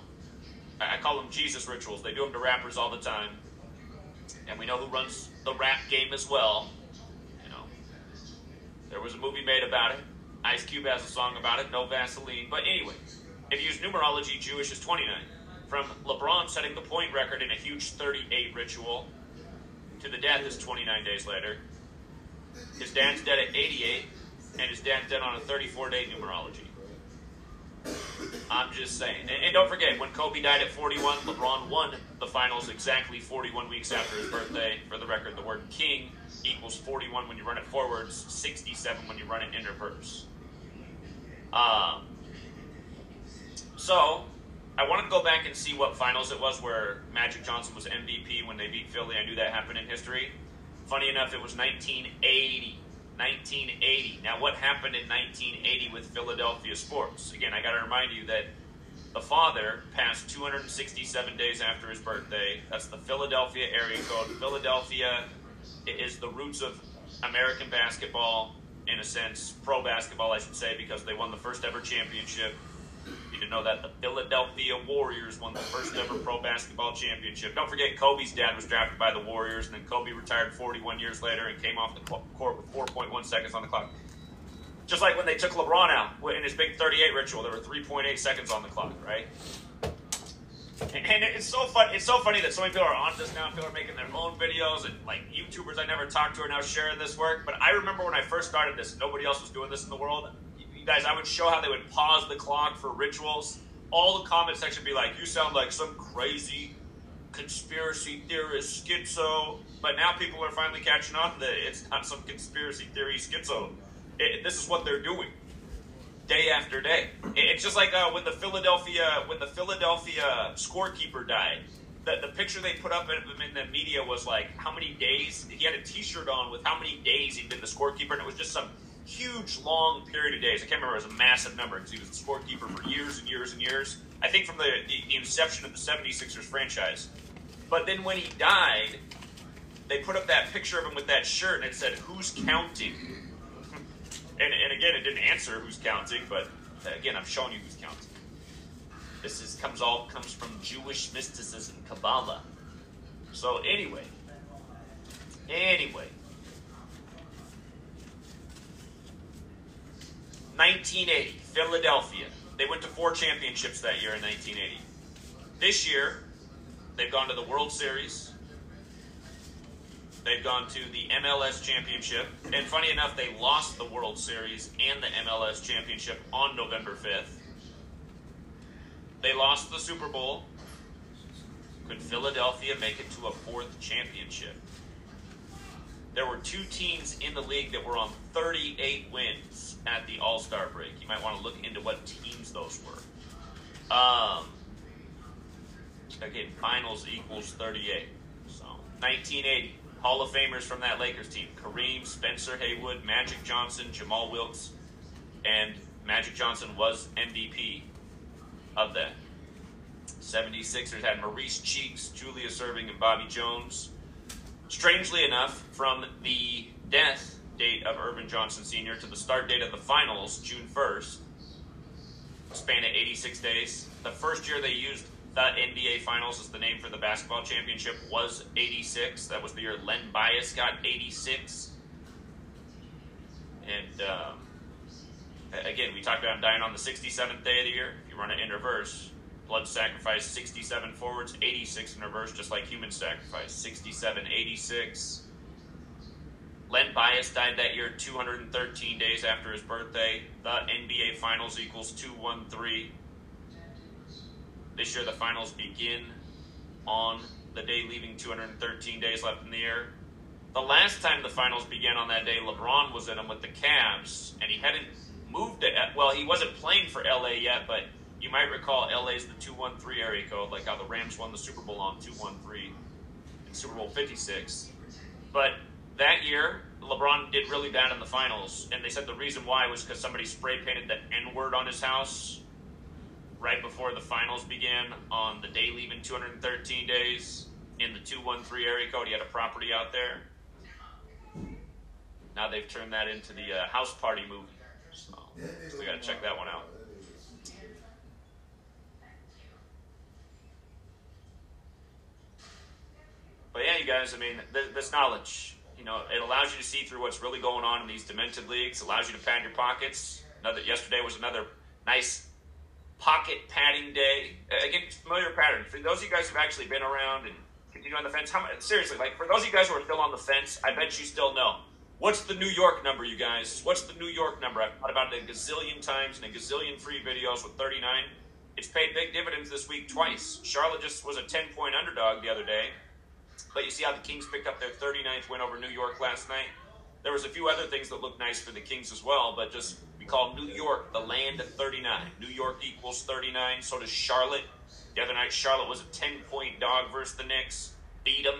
I call them Jesus rituals. They do them to rappers all the time. And we know who runs the rap game as well. You know, there was a movie made about it. Ice Cube has a song about it, No Vaseline. But anyway, if you use numerology, Jewish is 29. From LeBron setting the point record in a huge 38 ritual to the death is 29 days later. His dad's dead at 88, and his dad's dead on a 34-day numerology. I'm just saying. And don't forget, when Kobe died at 41, LeBron won the finals exactly 41 weeks after his birthday. For the record, the word king equals 41 when you run it forwards, 67 when you run it in reverse. So, I wanted to go back and see what finals it was where Magic Johnson was MVP when they beat Philly. I knew that happened in history. Funny enough, it was 1980. 1980. Now, what happened in 1980 with Philadelphia sports? Again, I got to remind you that the father passed 267 days after his birthday. That's the Philadelphia area code. Philadelphia is the roots of American basketball, in a sense, pro basketball, I should say, because they won the first ever championship. You didn't know that the Philadelphia Warriors won the first ever pro basketball championship. Don't forget, Kobe's dad was drafted by the Warriors, and then Kobe retired 41 years later and came off the court with 4.1 seconds on the clock. Just like when they took LeBron out in his big 38 ritual, there were 3.8 seconds on the clock, right? And it's so fun. It's so funny that so many people are on this now. People are making their own videos, and like YouTubers I never talked to are now sharing this work. But I remember when I first started this, nobody else was doing this in the world. You guys, I would show how they would pause the clock for rituals. All the comment section would be like, "You sound like some crazy conspiracy theorist schizo." But now people are finally catching on that it's not some conspiracy theory schizo. This is what they're doing day after day. It's just like when the Philadelphia scorekeeper died. The picture they put up of him in the media was like how many days. He had a T-shirt on with how many days he'd been the scorekeeper, and it was just some huge, long period of days. I can't remember. It was a massive number because he was the scorekeeper for years and years and years. I think from the inception of the 76ers franchise. But then when he died, they put up that picture of him with that shirt, and it said, "Who's counting?" And again, it didn't answer who's counting, but again, I'm showing you who's counting. This comes from Jewish mysticism, Kabbalah. So anyway, 1980, Philadelphia. They went to 4 championships that year in 1980. This year, they've gone to the World Series. They've gone to the MLS Championship. And funny enough, they lost the World Series and the MLS Championship on November 5th. They lost the Super Bowl. Could Philadelphia make it to a 4th championship? There were 2 teams in the league that were on 38 wins at the All-Star break. You might want to look into what teams those were. Again, finals equals 38. So, 1980. Hall of Famers from that Lakers team: Kareem, Spencer Haywood, Magic Johnson, Jamal Wilkes, and Magic Johnson was MVP of that. 76ers had Maurice Cheeks, Julius Erving, and Bobby Jones. Strangely enough, from the death date of Irvin Johnson Sr. to the start date of the finals, June 1st, a span of 86 days. The first year they used the NBA Finals is the name for the basketball championship was 86. That was the year Len Bias got 86. And again, we talked about dying on the 67th day of the year. If you run it in reverse, blood sacrifice 67 forwards, 86 in reverse, just like human sacrifice, 67, 86. Len Bias died that year 213 days after his birthday. The NBA Finals equals 213. This year, the finals begin on the day leaving 213 days left in the year. The last time the finals began on that day, LeBron was in them with the Cavs, and he hadn't moved to – well, he wasn't playing for L.A. yet, but you might recall L.A.'s the 213 area code, like how the Rams won the Super Bowl on 213 in Super Bowl 56. But that year, LeBron did really bad in the finals, and they said the reason why was because somebody spray-painted the N-word on his house – right before the finals began on the day leaving 213 days in the 213 area code. He had a property out there. Now they've turned that into the house party movie. So we got to check that one out. But yeah, you guys, I mean, this knowledge, you know, it allows you to see through what's really going on in these demented leagues. Allows you to pad your pockets. Yesterday was another nice pocket padding day. Again, familiar pattern. For those of you guys who've actually been around and continue on the fence, seriously, like for those of you guys who are still on the fence, I bet you still know. What's the New York number, you guys? What's the New York number? I've thought about it a gazillion times in a gazillion free videos with 39. It's paid big dividends this week twice. Charlotte just was a 10-point underdog the other day. But you see how the Kings picked up their 39th win over New York last night? There was a few other things that looked nice for the Kings as well, but just we call New York the land of 39. New York equals 39, so does Charlotte. The other night, Charlotte was a 10-point dog versus the Knicks. Beat them.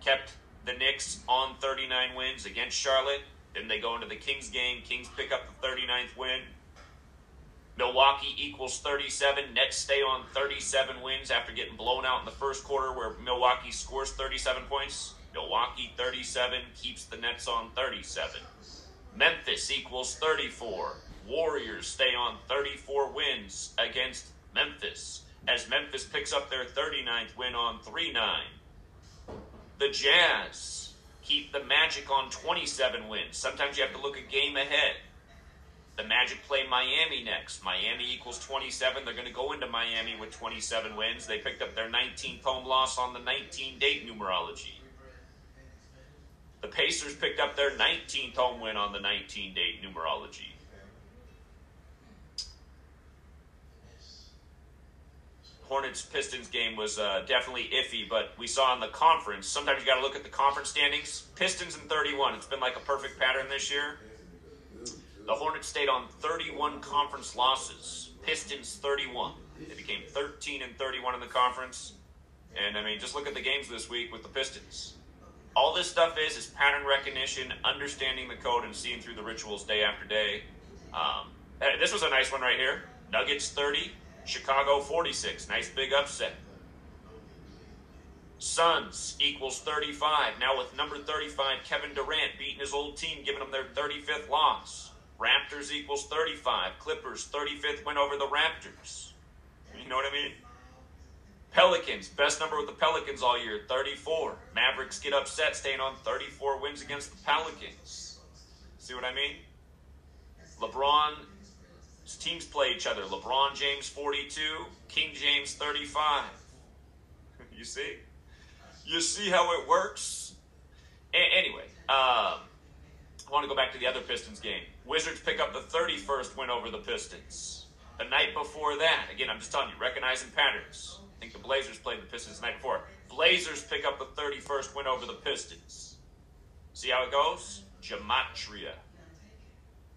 Kept the Knicks on 39 wins against Charlotte. Then they go into the Kings game. Kings pick up the 39th win. Milwaukee equals 37. Nets stay on 37 wins after getting blown out in the first quarter where Milwaukee scores 37 points. Milwaukee 37 keeps the Nets on 37. Memphis equals 34. Warriors stay on 34 wins against Memphis as Memphis picks up their 39th win on 3-9. The Jazz keep the Magic on 27 wins. Sometimes you have to look a game ahead. The Magic play Miami next. Miami equals 27. They're going to go into Miami with 27 wins. They picked up their 19th home loss on the 19-date numerology. The Pacers picked up their 19th home win on the 19-date numerology. Hornets-Pistons game was definitely iffy, but we saw in the conference, sometimes you got to look at the conference standings. Pistons in 31. It's been like a perfect pattern this year. The Hornets stayed on 31 conference losses. Pistons 31. They became 13-31 in the conference. And, I mean, just look at the games this week with the Pistons. All this stuff is pattern recognition, understanding the code, and seeing through the rituals day after day. This was a nice one right here. Nuggets 30, Chicago 46. Nice big upset. Suns equals 35. Now with number 35, Kevin Durant beating his old team, giving them their 35th loss. Raptors equals 35. Clippers 35th win over the Raptors. You know what I mean? Pelicans, best number with the Pelicans all year, 34. Mavericks get upset, staying on 34 wins against the Pelicans. See what I mean? LeBron's teams play each other. LeBron James, 42. King James, 35. You see? You see how it works? Anyway, I want to go back to the other Pistons game. Wizards pick up the 31st win over the Pistons. The night before that, again, I'm just telling you, recognizing patterns. I think the Blazers played the Pistons the night before. Blazers pick up the 31st win over the Pistons. See how it goes? Gematria.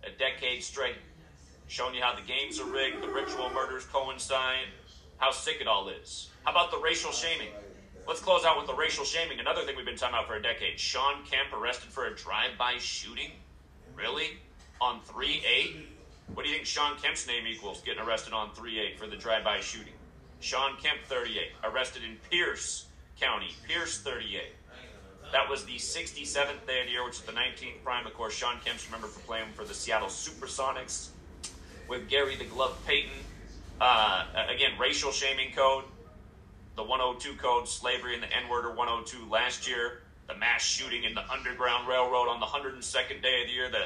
A decade straight. Showing you how the games are rigged, the ritual murders coincide, how sick it all is. How about the racial shaming? Let's close out with the racial shaming. Another thing we've been talking about for a decade. Sean Kemp arrested for a drive-by shooting? Really? On 3-8? What do you think Sean Kemp's name equals getting arrested on 3-8 for the drive-by shooting? Sean Kemp, 38, arrested in Pierce County. Pierce, 38. That was the 67th day of the year, which is the 19th prime. Of course, Sean Kemp's remembered for playing for the Seattle Supersonics with Gary the Glove Payton. Again, racial shaming code. The 102 code, slavery and the N-word are 102 last year. The mass shooting in the Underground Railroad on the 102nd day of the year, the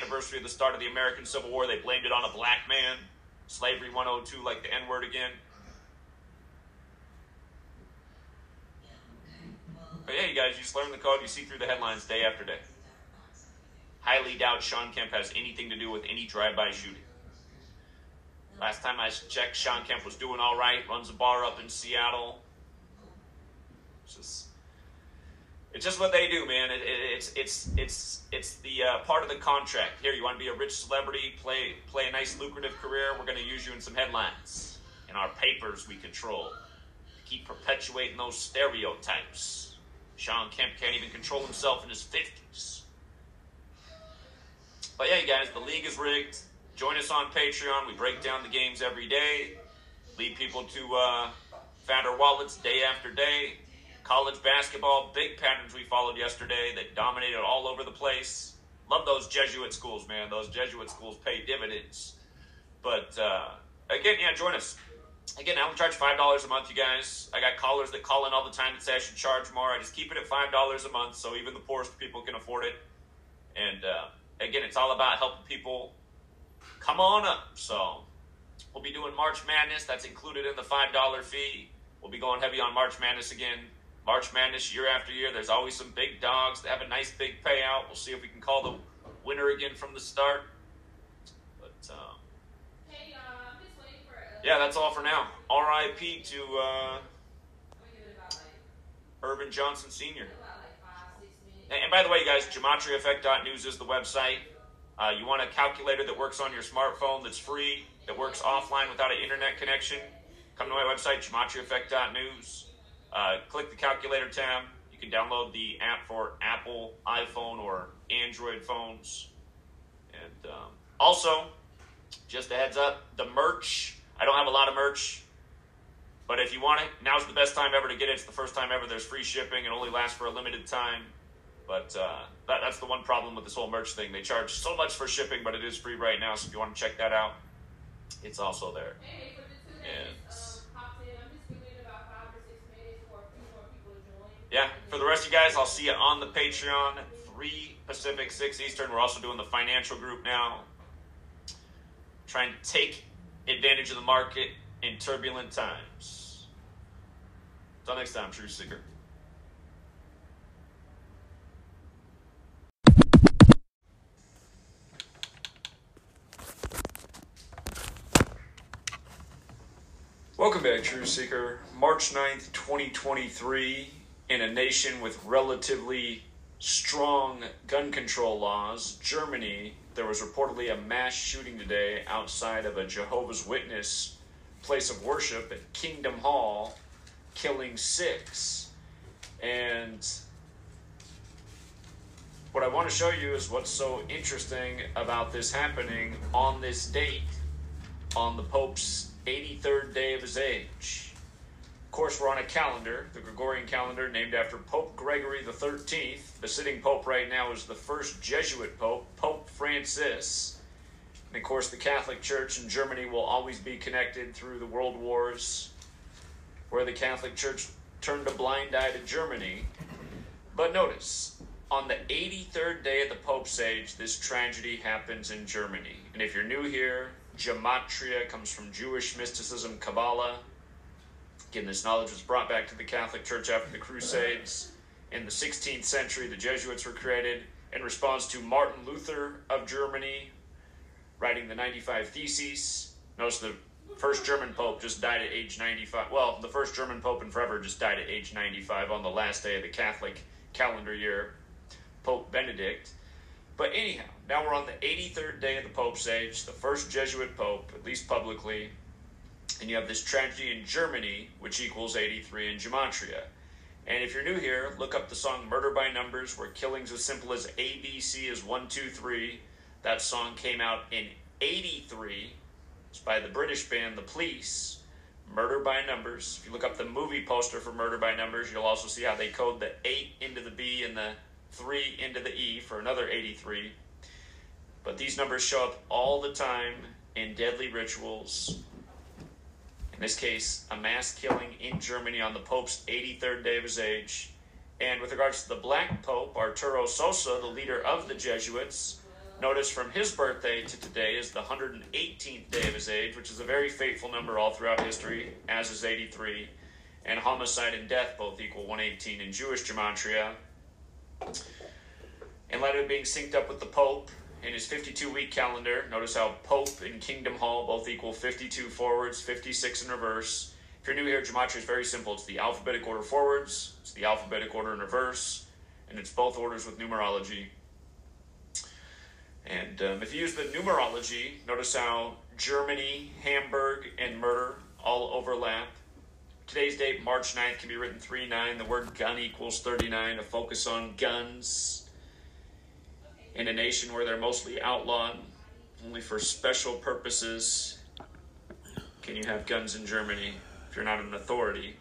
anniversary of the start of the American Civil War. They blamed it on a black man. Slavery 102, like the N-word again. But yeah, you guys, you just learn the code. You see through the headlines day after day. Highly doubt Sean Kemp has anything to do with any drive-by shooting. Last time I checked, Sean Kemp was doing all right. Runs a bar up in Seattle. It's just what they do, man. It's the part of the contract. Here, you want to be a rich celebrity, play a nice lucrative career. We're going to use you in some headlines in our papers we control. Keep perpetuating those stereotypes. Sean Kemp can't even control himself in his 50s. But yeah, you guys, the league is rigged. Join us on Patreon. We break down the games every day. Lead people to fatter wallets day after day. College basketball, big patterns we followed yesterday that dominated all over the place. Love those Jesuit schools, man. Those Jesuit schools pay dividends. But again, yeah, join us. Again, I will charge $5 a month, you guys. I got callers that call in all the time that say I should charge more. I just keep it at $5 a month so even the poorest people can afford it. And, again, it's all about helping people come on up. So we'll be doing March Madness. That's included in the $5 fee. We'll be going heavy on March Madness again. March Madness year after year. There's always some big dogs that have a nice big payout. We'll see if we can call the winner again from the start. But, yeah, that's all for now. R.I.P. to Irvin Johnson Sr. And by the way, you guys, GematryEffect.news is the website. You want a calculator that works on your smartphone, that's free, that works offline without an internet connection, come to my website, GematryEffect.news. Click the calculator tab. You can download the app for Apple, iPhone, or Android phones. And also, just a heads up, the merch... I don't have a lot of merch. But if you want it, now's the best time ever to get it. It's the first time ever. There's free shipping. It only lasts for a limited time. But that's the one problem with this whole merch thing. They charge so much for shipping, but it is free right now. So if you want to check that out, it's also there. Hey, for the 2 minutes, popped in. I'm just giving it about 5 or 6 minutes for a few more people to join. Yeah, for the rest of you guys, I'll see you on the Patreon, 3 Pacific, 6 Eastern. We're also doing the financial group now. Trying to take advantage of the market in turbulent times. Until next time, True Seeker. Welcome back, True Seeker. March 9th, 2023, in a nation with relatively strong gun control laws, Germany, there was reportedly a mass shooting today outside of a Jehovah's Witness place of worship at Kingdom Hall, killing 6. And what I want to show you is what's so interesting about this happening on this date, on the Pope's 83rd day of his age. Of course, we're on a calendar, the Gregorian calendar, named after Pope Gregory XIII. The sitting pope right now is the first Jesuit pope, Pope Francis. And of course, the Catholic Church in Germany will always be connected through the World Wars, where the Catholic Church turned a blind eye to Germany. But notice, on the 83rd day of the Pope's age, this tragedy happens in Germany. And if you're new here, Gematria comes from Jewish mysticism, Kabbalah. Again, this knowledge was brought back to the Catholic Church after the Crusades. In the 16th century, the Jesuits were created in response to Martin Luther of Germany, writing the 95 Theses. Notice the first German pope just died at age 95. Well, the first German pope in forever just died at age 95 on the last day of the Catholic calendar year, Pope Benedict. But anyhow, now we're on the 83rd day of the Pope's age, the first Jesuit pope, at least publicly, and you have this tragedy in Germany, which equals 83 in Gematria. And if you're new here, look up the song Murder by Numbers, where killings as simple as ABC is 1, 2, 3. That song came out in 83. It's by the British band The Police, Murder by Numbers. If you look up the movie poster for Murder by Numbers, you'll also see how they code the 8 into the B and the 3 into the E for another 83. But these numbers show up all the time in deadly rituals. In this case, a mass killing in Germany on the Pope's 83rd day of his age. And with regards to the Black Pope, Arturo Sosa, the leader of the Jesuits, notice from his birthday to today is the 118th day of his age, which is a very fateful number all throughout history, as is 83. And homicide and death both equal 118 in Jewish Gematria. In light of it being synced up with the Pope in his 52-week calendar, notice how Pope and Kingdom Hall both equal 52 forwards, 56 in reverse. If you're new here, Gematria is very simple. It's the alphabetic order forwards, it's the alphabetic order in reverse, and it's both orders with numerology. And if you use the numerology, notice how Germany, Hamburg, and murder all overlap. Today's date, March 9th, can be written 3-9. The word gun equals 39, a focus on guns in a nation where they're mostly outlawed, only for special purposes. Can you have guns in Germany if you're not an authority?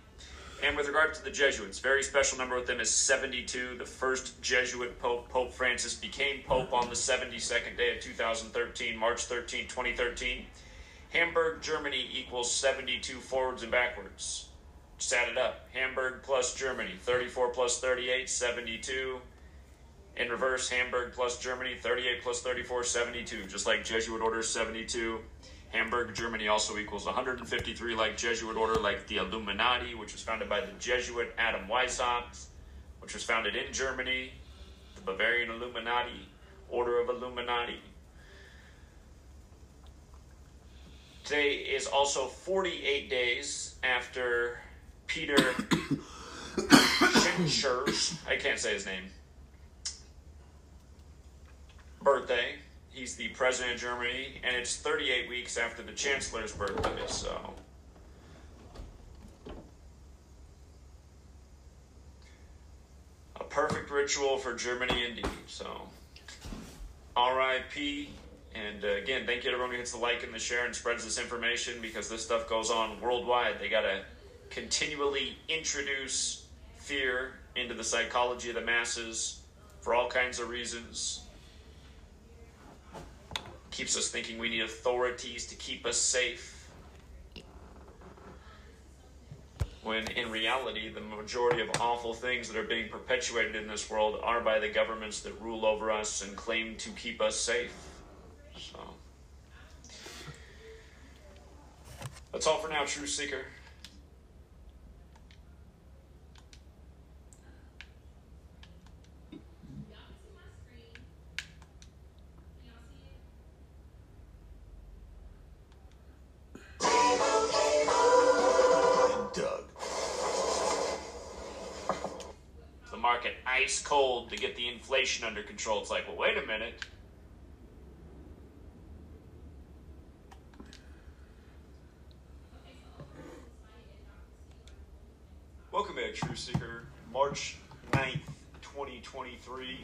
And with regard to the Jesuits, very special number with them is 72. The first Jesuit pope, Pope Francis, became pope on the 72nd day of 2013, March 13, 2013. Hamburg, Germany equals 72 forwards and backwards. Sat it up. Hamburg plus Germany, 34 plus 38, 72. In reverse, Hamburg plus Germany, 38 plus 34, 72. Just like Jesuit order 72, Hamburg, Germany also equals 153, like Jesuit order, like the Illuminati, which was founded by the Jesuit Adam Weishaupt, which was founded in Germany, the Bavarian Illuminati, Order of Illuminati. Today is also 48 days after Peter Schnitzer's, I can't say his name, birthday. He's the president of Germany, and it's 38 weeks after the chancellor's birthday, so. A perfect ritual for Germany indeed, so. R.I.P. And again, thank you to everyone who hits the like and the share and spreads this information, because this stuff goes on worldwide. They got to continually introduce fear into the psychology of the masses for all kinds of reasons. Keeps us thinking we need authorities to keep us safe, when in reality, the majority of awful things that are being perpetuated in this world are by the governments that rule over us and claim to keep us safe. So, that's all for now, True Seeker. Ice cold to get the inflation under control. It's like, well, wait a minute. Welcome back, True Seeker. March 9th, 2023,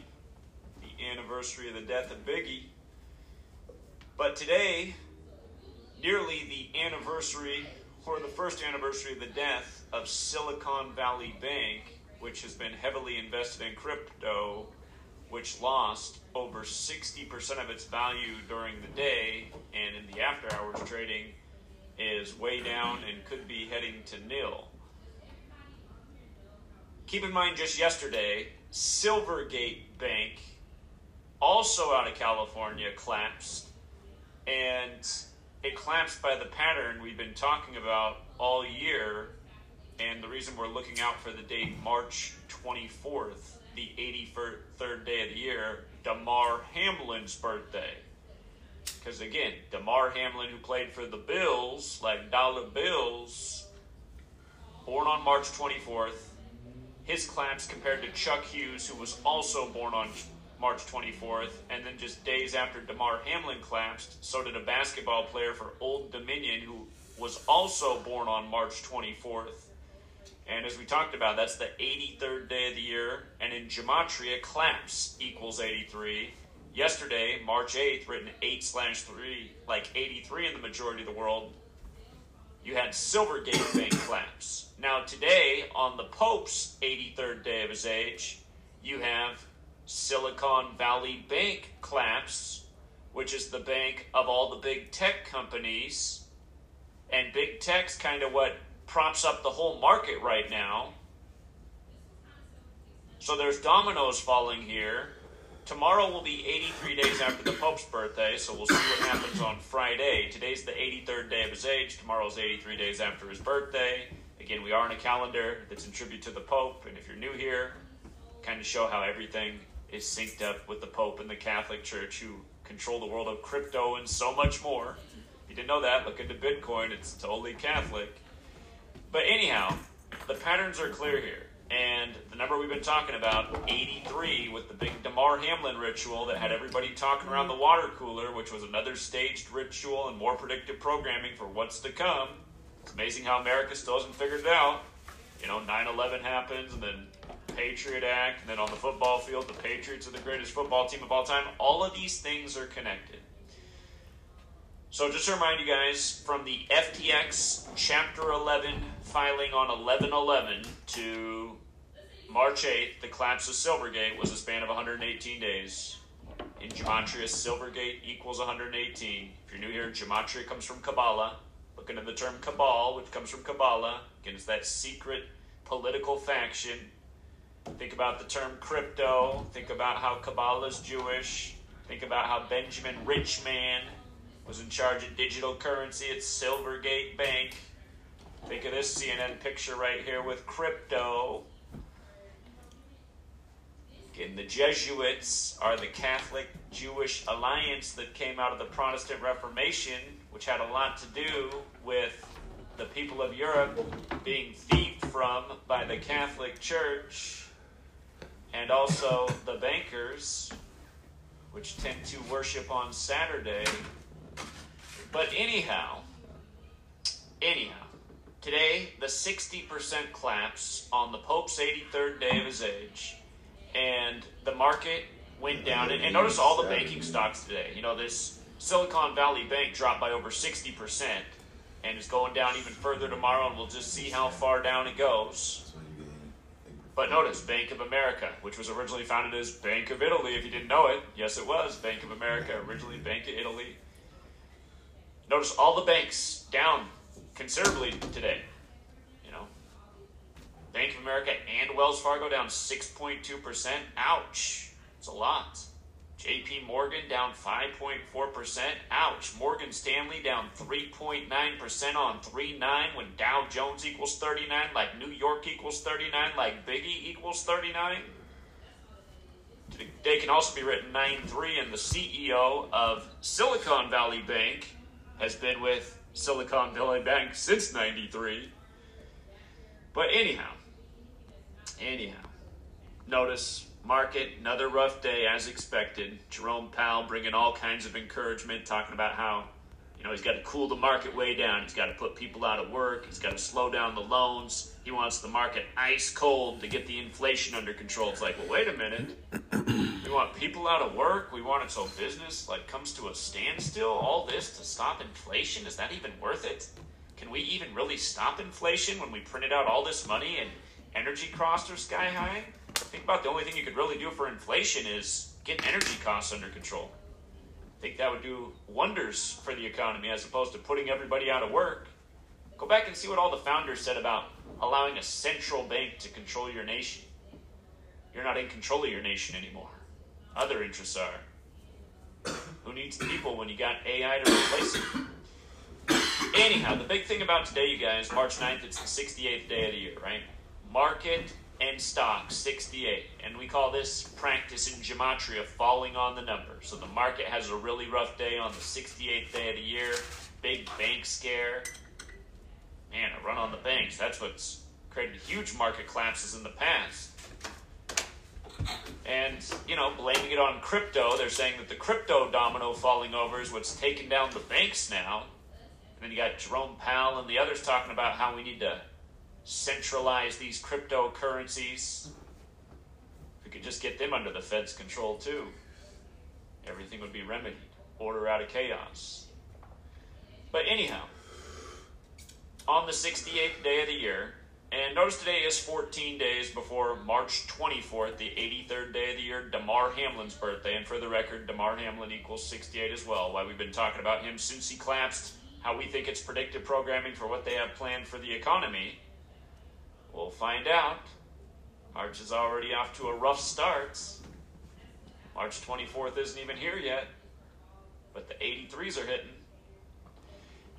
the anniversary of the death of Biggie. But today, nearly the anniversary, or the first anniversary of the death of Silicon Valley Bank, which has been heavily invested in crypto, which lost over 60% of its value during the day, and in the after hours trading is way down and could be heading to nil. Keep in mind, just yesterday, Silvergate Bank, also out of California, collapsed, and it collapsed by the pattern we've been talking about all year. And the reason we're looking out for the date March 24th, the 83rd day of the year, DeMar Hamlin's birthday. Because again, DeMar Hamlin, who played for the Bills, like dollar bills, born on March 24th, his collapse compared to Chuck Hughes, who was also born on March 24th, and then just days after DeMar Hamlin collapsed, so did a basketball player for Old Dominion, who was also born on March 24th. And as we talked about, that's the 83rd day of the year. And in gematria, collapse equals 83. Yesterday, March 8th, written 8/3, like 83 in the majority of the world, you had Silvergate Bank collapse. Now today, on the Pope's 83rd day of his age, you have Silicon Valley Bank collapse, which is the bank of all the big tech companies. And big tech's kind of what props up the whole market right now. So there's dominoes falling here. Tomorrow will be 83 days after the Pope's birthday, so we'll see what happens on Friday. Today's the 83rd day of his age. Tomorrow's 83 days after his birthday. Again, we are on a calendar that's in tribute to the Pope. And if you're new here, kind of show how everything is synced up with the Pope and the Catholic Church, who control the world of crypto and so much more. If you didn't know that, look into Bitcoin. It's totally Catholic. But anyhow, the patterns are clear here. And the number we've been talking about, 83, with the big DeMar Hamlin ritual that had everybody talking around the water cooler, which was another staged ritual and more predictive programming for what's to come. It's amazing how America still hasn't figured it out. You know, 9/11 happens, and then Patriot Act, and then on the football field, the Patriots are the greatest football team of all time. All of these things are connected. So just to remind you guys, from the FTX Chapter 11 filing on 11/11 to March 8th, the collapse of Silvergate was a span of 118 days. In gematria, Silvergate equals 118. If you're new here, gematria comes from Kabbalah. Look into the term Kabbal, which comes from Kabbalah. Again, it's that secret political faction. Think about the term crypto. Think about how Kabbalah's Jewish. Think about how Benjamin Richman was in charge of digital currency at Silvergate Bank. Think of this CNN picture right here with crypto. Again, the Jesuits are the Catholic-Jewish alliance that came out of the Protestant Reformation, which had a lot to do with the people of Europe being thieved from by the Catholic Church, and also the bankers, which tend to worship on Saturday. But anyhow, today, the 60% collapse on the Pope's 83rd day of his age, and the market went down. And notice all the banking stocks today. You know, this Silicon Valley Bank dropped by over 60%. and it's going down even further tomorrow, and we'll just see how far down it goes. But notice, Bank of America, which was originally founded as Bank of Italy, if you didn't know it. Yes, it was Bank of America, originally Bank of Italy. Notice all the banks down considerably today. You know, Bank of America and Wells Fargo down 6.2%. Ouch, it's a lot. JP Morgan down 5.4%. Ouch. Morgan Stanley down 3.9% on 3.9 when Dow Jones equals 39, like New York equals 39, like Biggie equals 39. They can also be written 9-3, and the CEO of Silicon Valley Bank has been with Silicon Valley Bank since 93. But anyhow, notice... Market, another rough day as expected. Jerome Powell bringing all kinds of encouragement, talking about how, you know, he's got to cool the market way down. He's got to put people out of work. He's got to slow down the loans. He wants the market ice cold to get the inflation under control. It's like, well, wait a minute. We want people out of work. We want it so business like comes to a standstill. All this to stop inflation? Is that even worth it? Can we even really stop inflation when we printed out all this money and energy costs are sky high? Think about the only thing you could really do for inflation is get energy costs under control. I think that would do wonders for the economy as opposed to putting everybody out of work. Go back and see what all the founders said about allowing a central bank to control your nation. You're not in control of your nation anymore. Other interests are. Who needs the people when you got AI to replace it? Anyhow, the big thing about today, you guys, March 9th, it's the 68th day of the year, right? Market and stock 68, and we call this practice in gematria falling on the number. So the market has a really rough day on the 68th day of the year. Big bank scare, man, a run on the banks. That's what's created huge market collapses in the past. And you know, blaming it on crypto, they're saying that the crypto domino falling over is what's taking down the banks now. And then you got Jerome Powell and the others talking about how we need to centralize these cryptocurrencies. If we could just get them under the Fed's control too, everything would be remedied. Order out of chaos. But anyhow, on the 68th day of the year, and notice today is 14 days before March 24th, the 83rd day of the year, DeMar Hamlin's birthday. And for the record, DeMar Hamlin equals 68 as well. Why we've been talking about him since he collapsed, how we think it's predictive programming for what they have planned for the economy. We'll find out. March is already off to a rough start. March 24th isn't even here yet, but the 83s are hitting.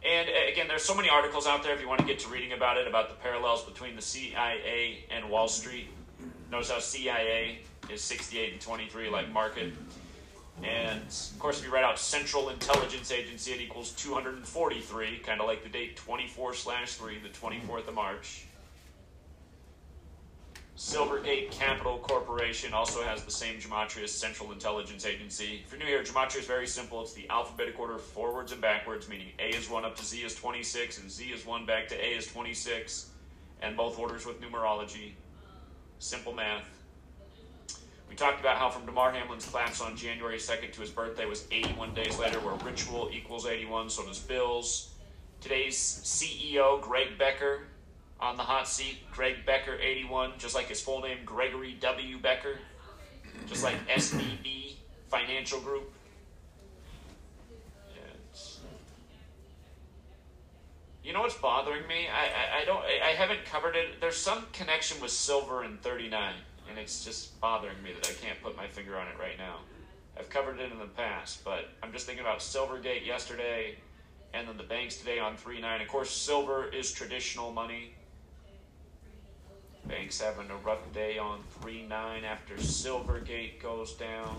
And again, there's so many articles out there if you want to get to reading about it, about the parallels between the CIA and Wall Street. Notice how CIA is 68 and 23, like market. And of course, if you write out Central Intelligence Agency, it equals 243, kind of like the date 24/3, the 24th of March. Silvergate Capital Corporation also has the same gematria as Central Intelligence Agency. If you're new here, gematria is very simple. It's the alphabetic order forwards and backwards, meaning A is 1 up to Z is 26, and Z is 1 back to A is 26, and both orders with numerology. Simple math. We talked about how from DeMar Hamlin's collapse on January 2nd to his birthday was 81 days later, where ritual equals 81, so does bills. Today's CEO, Greg Becker, on the hot seat. Greg Becker, 81, just like his full name, Gregory W. Becker, just like SBB Financial Group. Yes. You know what's bothering me? I haven't covered it. There's some connection with silver and 39, and it's just bothering me that I can't put my finger on it right now. I've covered it in the past, but I'm just thinking about Silvergate yesterday, and then the banks today on 3.9. Of course, silver is traditional money. Banks having a rough day on 3.9 after Silvergate goes down.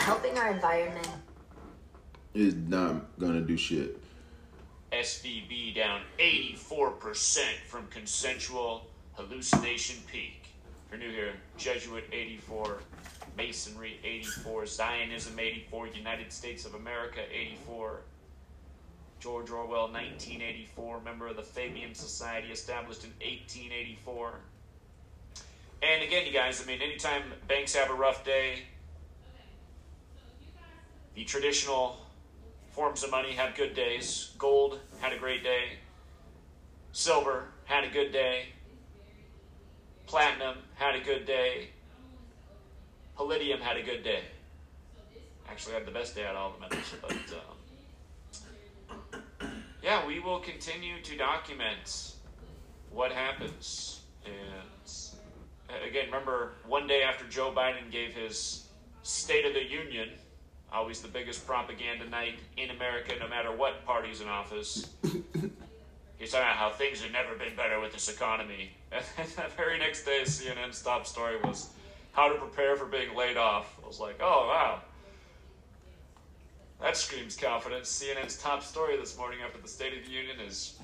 Helping our environment is not gonna do shit. SVB down 84% from consensual hallucination peak. If you're new here, Jesuit 84, Masonry 84, Zionism 84, United States of America 84, George Orwell 1984, member of the Fabian Society established in 1884. And again, you guys, I mean, anytime banks have a rough day, The traditional forms of money have good days. Gold had a great day. Silver had a good day. Platinum had a good day. Palladium had a good day. Actually, I had the best day out of all the metals. But yeah, we will continue to document what happens. And again, remember, one day after Joe Biden gave his State of the Union, always the biggest propaganda night in America, no matter what party's in office. He's talking about how things have never been better with this economy. And then the very next day, CNN's top story was how to prepare for being laid off. I was like, oh, wow. That screams confidence. CNN's top story this morning after the State of the Union is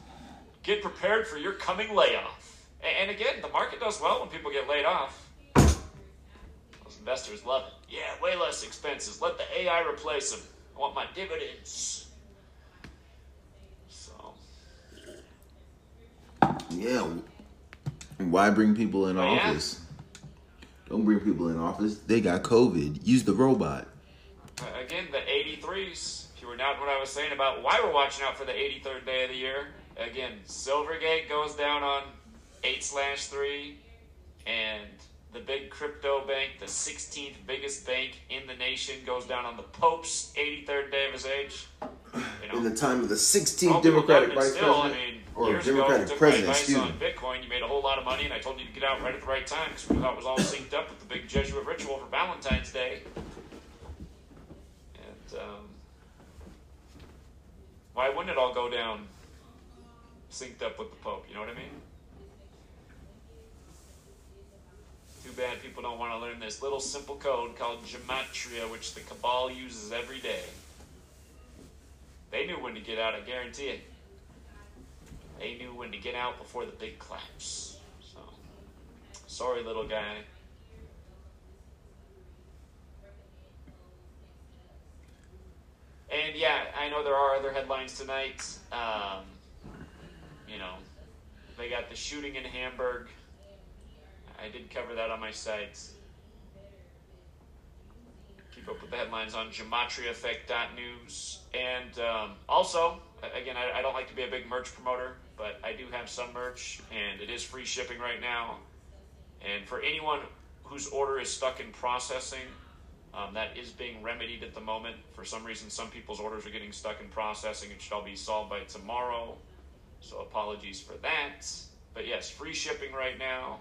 get prepared for your coming layoff. And again, the market does well when people get laid off. Those investors love it. Yeah, way less expenses. Let the AI replace them. I want my dividends. Yeah, why bring people in office? Don't bring people in office. They got COVID. Use the robot. Again, the 83s. If you were not what I was saying about why we're watching out for the 83rd day of the year. Again, Silvergate goes down on 8/3. And the big crypto bank, the 16th biggest bank in the nation, goes down on the Pope's 83rd day of his age. You know, in the time of the 16th Democratic Vice President. Or Democratic president, excuse me. Years ago, I took my advice on Bitcoin. You made a whole lot of money, and I told you to get out right at the right time because we thought it was all synced up with the big Jesuit ritual for Valentine's Day. And why wouldn't it all go down synced up with the Pope? You know what I mean? Too bad people don't want to learn this little simple code called gematria, which the Kabbalah uses every day. They knew when to get out, I guarantee it. They knew when to get out before the big claps. So, sorry, little guy. And yeah, I know there are other headlines tonight. You know, they got the shooting in Hamburg. I did cover that on my site. Keep up with the headlines on GematriaEffect.news. And also, again, I don't like to be a big merch promoter, but I do have some merch, and it is free shipping right now. And for anyone whose order is stuck in processing, that is being remedied at the moment. For some reason, some people's orders are getting stuck in processing. It should all be solved by tomorrow, so apologies for that. But yes, free shipping right now.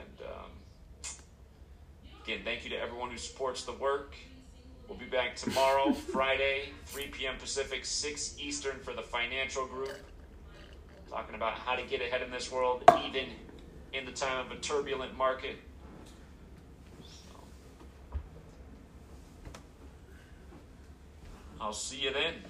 And again, thank you to everyone who supports the work. We'll be back tomorrow, Friday, 3 p.m. Pacific, 6 Eastern for the financial group. Talking about how to get ahead in this world, even in the time of a turbulent market. So, I'll see you then.